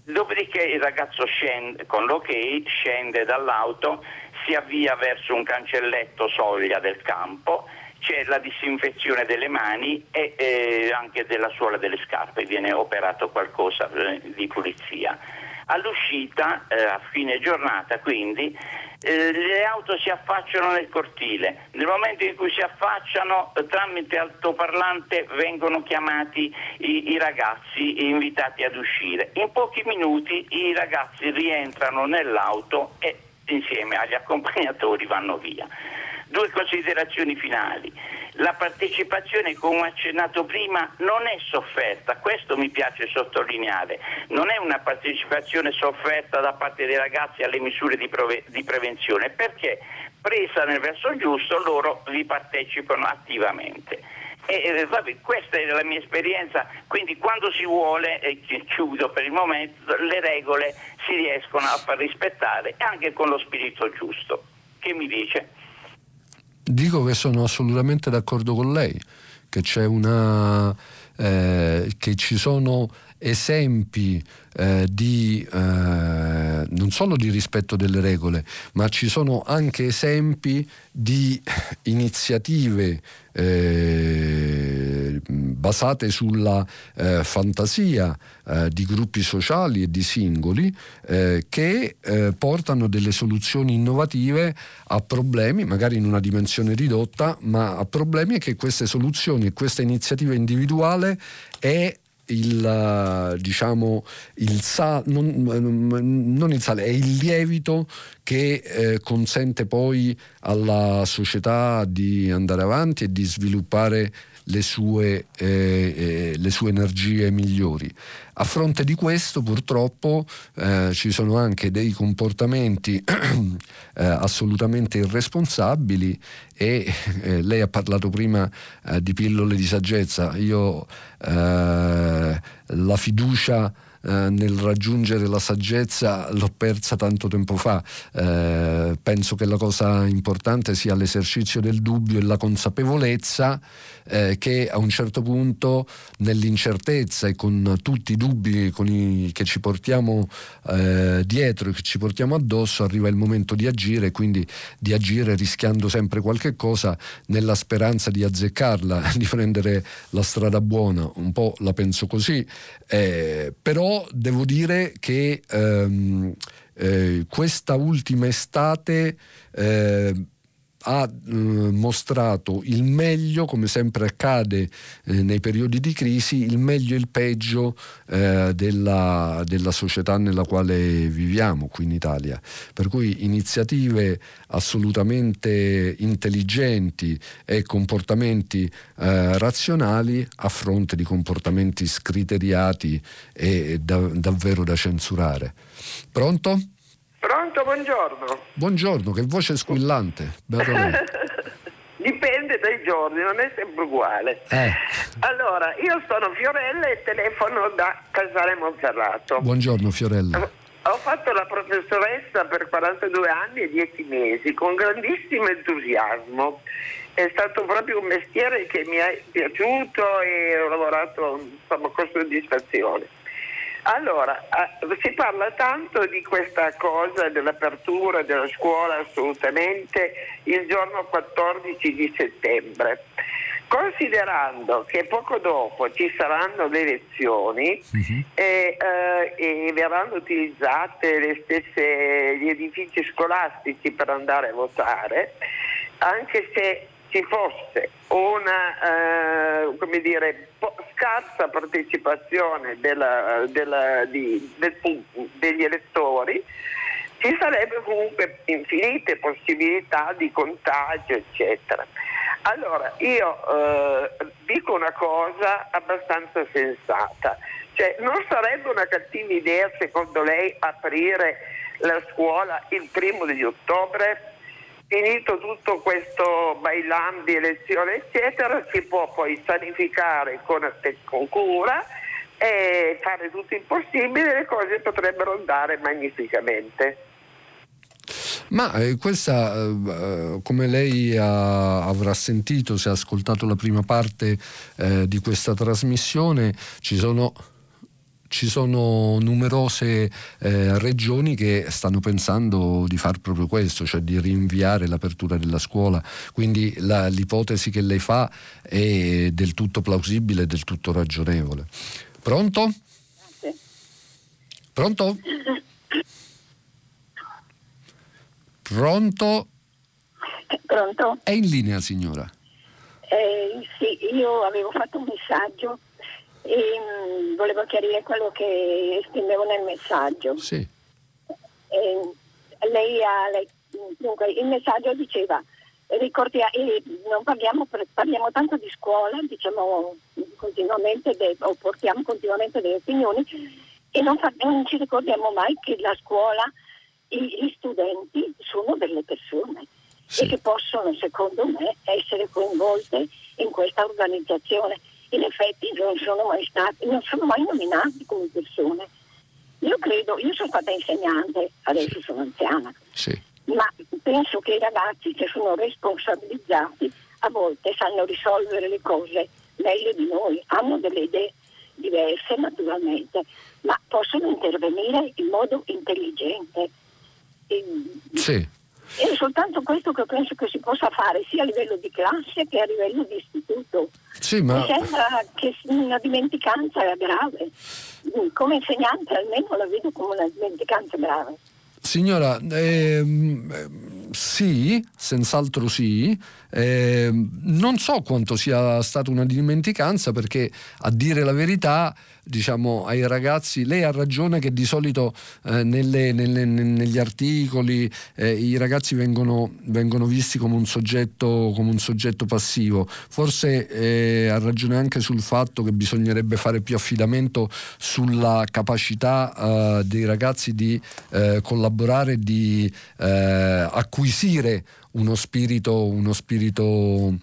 dopodiché il ragazzo scende con l'ok, scende dall'auto, si avvia verso un cancelletto soglia del campo, c'è la disinfezione delle mani e anche della suola delle scarpe, viene operato qualcosa di pulizia. All'uscita, a fine giornata, quindi, le auto si affacciano nel cortile. Nel momento in cui si affacciano, tramite altoparlante vengono chiamati i ragazzi, invitati ad uscire. In pochi minuti i ragazzi rientrano nell'auto e insieme agli accompagnatori vanno via. 2 considerazioni finali. La partecipazione, come accennato prima, non è sofferta, questo mi piace sottolineare, non è una partecipazione sofferta da parte dei ragazzi alle misure di prevenzione, perché presa nel verso giusto loro vi partecipano attivamente. Questa è la mia esperienza, quindi quando si vuole, e chiudo per il momento, le regole si riescono a far rispettare, anche con lo spirito giusto. Che mi dice? Dico che sono assolutamente d'accordo con lei, che c'è che ci sono esempi non solo di rispetto delle regole, ma ci sono anche esempi di iniziative basate sulla fantasia di gruppi sociali e di singoli che portano delle soluzioni innovative a problemi, magari in una dimensione ridotta, ma a problemi che queste soluzioni e questa iniziativa individuale è è il lievito che consente poi alla società di andare avanti e di sviluppare le sue energie migliori. A fronte di questo, purtroppo, ci sono anche dei comportamenti assolutamente irresponsabili e lei ha parlato prima di pillole di saggezza. Io la fiducia nel raggiungere la saggezza l'ho persa tanto tempo fa. Penso che la cosa importante sia l'esercizio del dubbio e la consapevolezza che a un certo punto, nell'incertezza e con tutti i dubbi che ci portiamo dietro e che ci portiamo addosso, arriva il momento di agire, quindi di agire rischiando sempre qualche cosa nella speranza di azzeccarla, di prendere la strada buona. Un po' la penso così, però devo dire che questa ultima estate ha mostrato il meglio, come sempre accade nei periodi di crisi, il meglio e il peggio della società nella quale viviamo qui in Italia, per cui iniziative assolutamente intelligenti e comportamenti razionali a fronte di comportamenti scriteriati e davvero da censurare. Pronto? Pronto, buongiorno. Buongiorno, che voce squillante. Dipende dai giorni, non è sempre uguale. Allora, io sono Fiorella e telefono da Casale Monferrato. Buongiorno Fiorella. Ho fatto la professoressa per 42 anni e 10 mesi, con grandissimo entusiasmo. È stato proprio un mestiere che mi è piaciuto e ho lavorato, insomma, con soddisfazione. Allora, si parla tanto di questa cosa dell'apertura della scuola assolutamente il giorno 14 di settembre. Considerando che poco dopo ci saranno le elezioni, sì. E verranno utilizzate gli edifici scolastici per andare a votare, anche se ci fosse una scarsa partecipazione degli elettori, ci sarebbero comunque infinite possibilità di contagio, eccetera. Allora, io dico una cosa abbastanza sensata, cioè non sarebbe una cattiva idea, secondo lei, aprire la scuola il 1° di ottobre? Finito tutto questo bailam di elezione, eccetera, si può poi sanificare con cura e fare tutto il possibile, le cose potrebbero andare magnificamente. Ma questa, come lei avrà sentito se ha ascoltato la prima parte di questa trasmissione, ci sono numerose regioni che stanno pensando di far proprio questo, cioè di rinviare l'apertura della scuola, quindi l'ipotesi che lei fa è del tutto plausibile, del tutto ragionevole. Pronto? Pronto? Pronto? Pronto? È in linea, signora? Sì, io avevo fatto un messaggio e volevo chiarire quello che esprimevo nel messaggio. Sì. Dunque, il messaggio diceva: non parliamo tanto di scuola, diciamo continuamente o portiamo continuamente delle opinioni, e non ci ricordiamo mai che la scuola, gli studenti sono delle persone, sì, e che possono, secondo me, essere coinvolte in questa organizzazione. In effetti non sono mai nominati come persone. Io sono stata insegnante, adesso sì, sono anziana, sì, ma penso che i ragazzi che sono responsabilizzati a volte sanno risolvere le cose meglio di noi, hanno delle idee diverse naturalmente, ma possono intervenire in modo intelligente. Sì. È soltanto questo che penso che si possa fare sia a livello di classe che a livello di istituto. Sì, ma mi sembra che una dimenticanza è grave. Come insegnante almeno la vedo come una dimenticanza grave. Signora, sì, senz'altro sì, non so quanto sia stata una dimenticanza, perché a dire la verità, diciamo, ai ragazzi, lei ha ragione che di solito negli articoli i ragazzi vengono visti come un soggetto passivo. Forse ha ragione anche sul fatto che bisognerebbe fare più affidamento sulla capacità dei ragazzi di collaborare, di acquisire uno spirito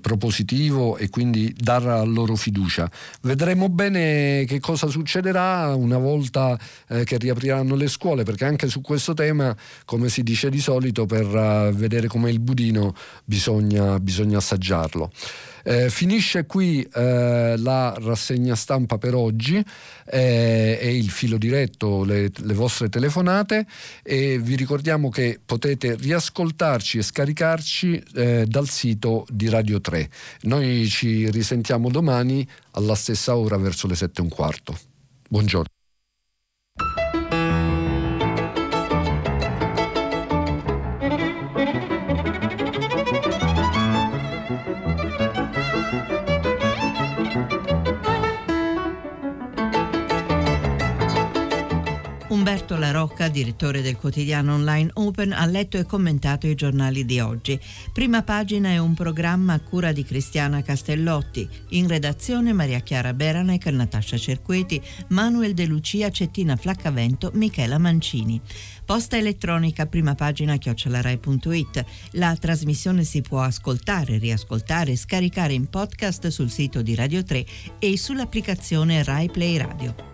propositivo e quindi dar a loro fiducia. Vedremo bene che cosa succederà una volta che riapriranno le scuole, perché anche su questo tema, come si dice di solito, per vedere com'è il budino bisogna assaggiarlo. Finisce qui la rassegna stampa per oggi e il filo diretto, le vostre telefonate, e vi ricordiamo che potete riascoltarci e scaricarci dal sito di Radio 3. Noi ci risentiamo domani alla stessa ora verso le 7:15. Buongiorno. Umberto La Rocca, direttore del quotidiano online Open, ha letto e commentato i giornali di oggi. Prima pagina è un programma a cura di Cristiana Castellotti. In redazione Maria Chiara Beranec, Natascia Cerqueti, Manuel De Lucia, Cettina Flaccavento, Michela Mancini. Posta elettronica primapagina@rai.it. La trasmissione si può ascoltare, riascoltare e scaricare in podcast sul sito di Radio 3 e sull'applicazione Rai Play Radio.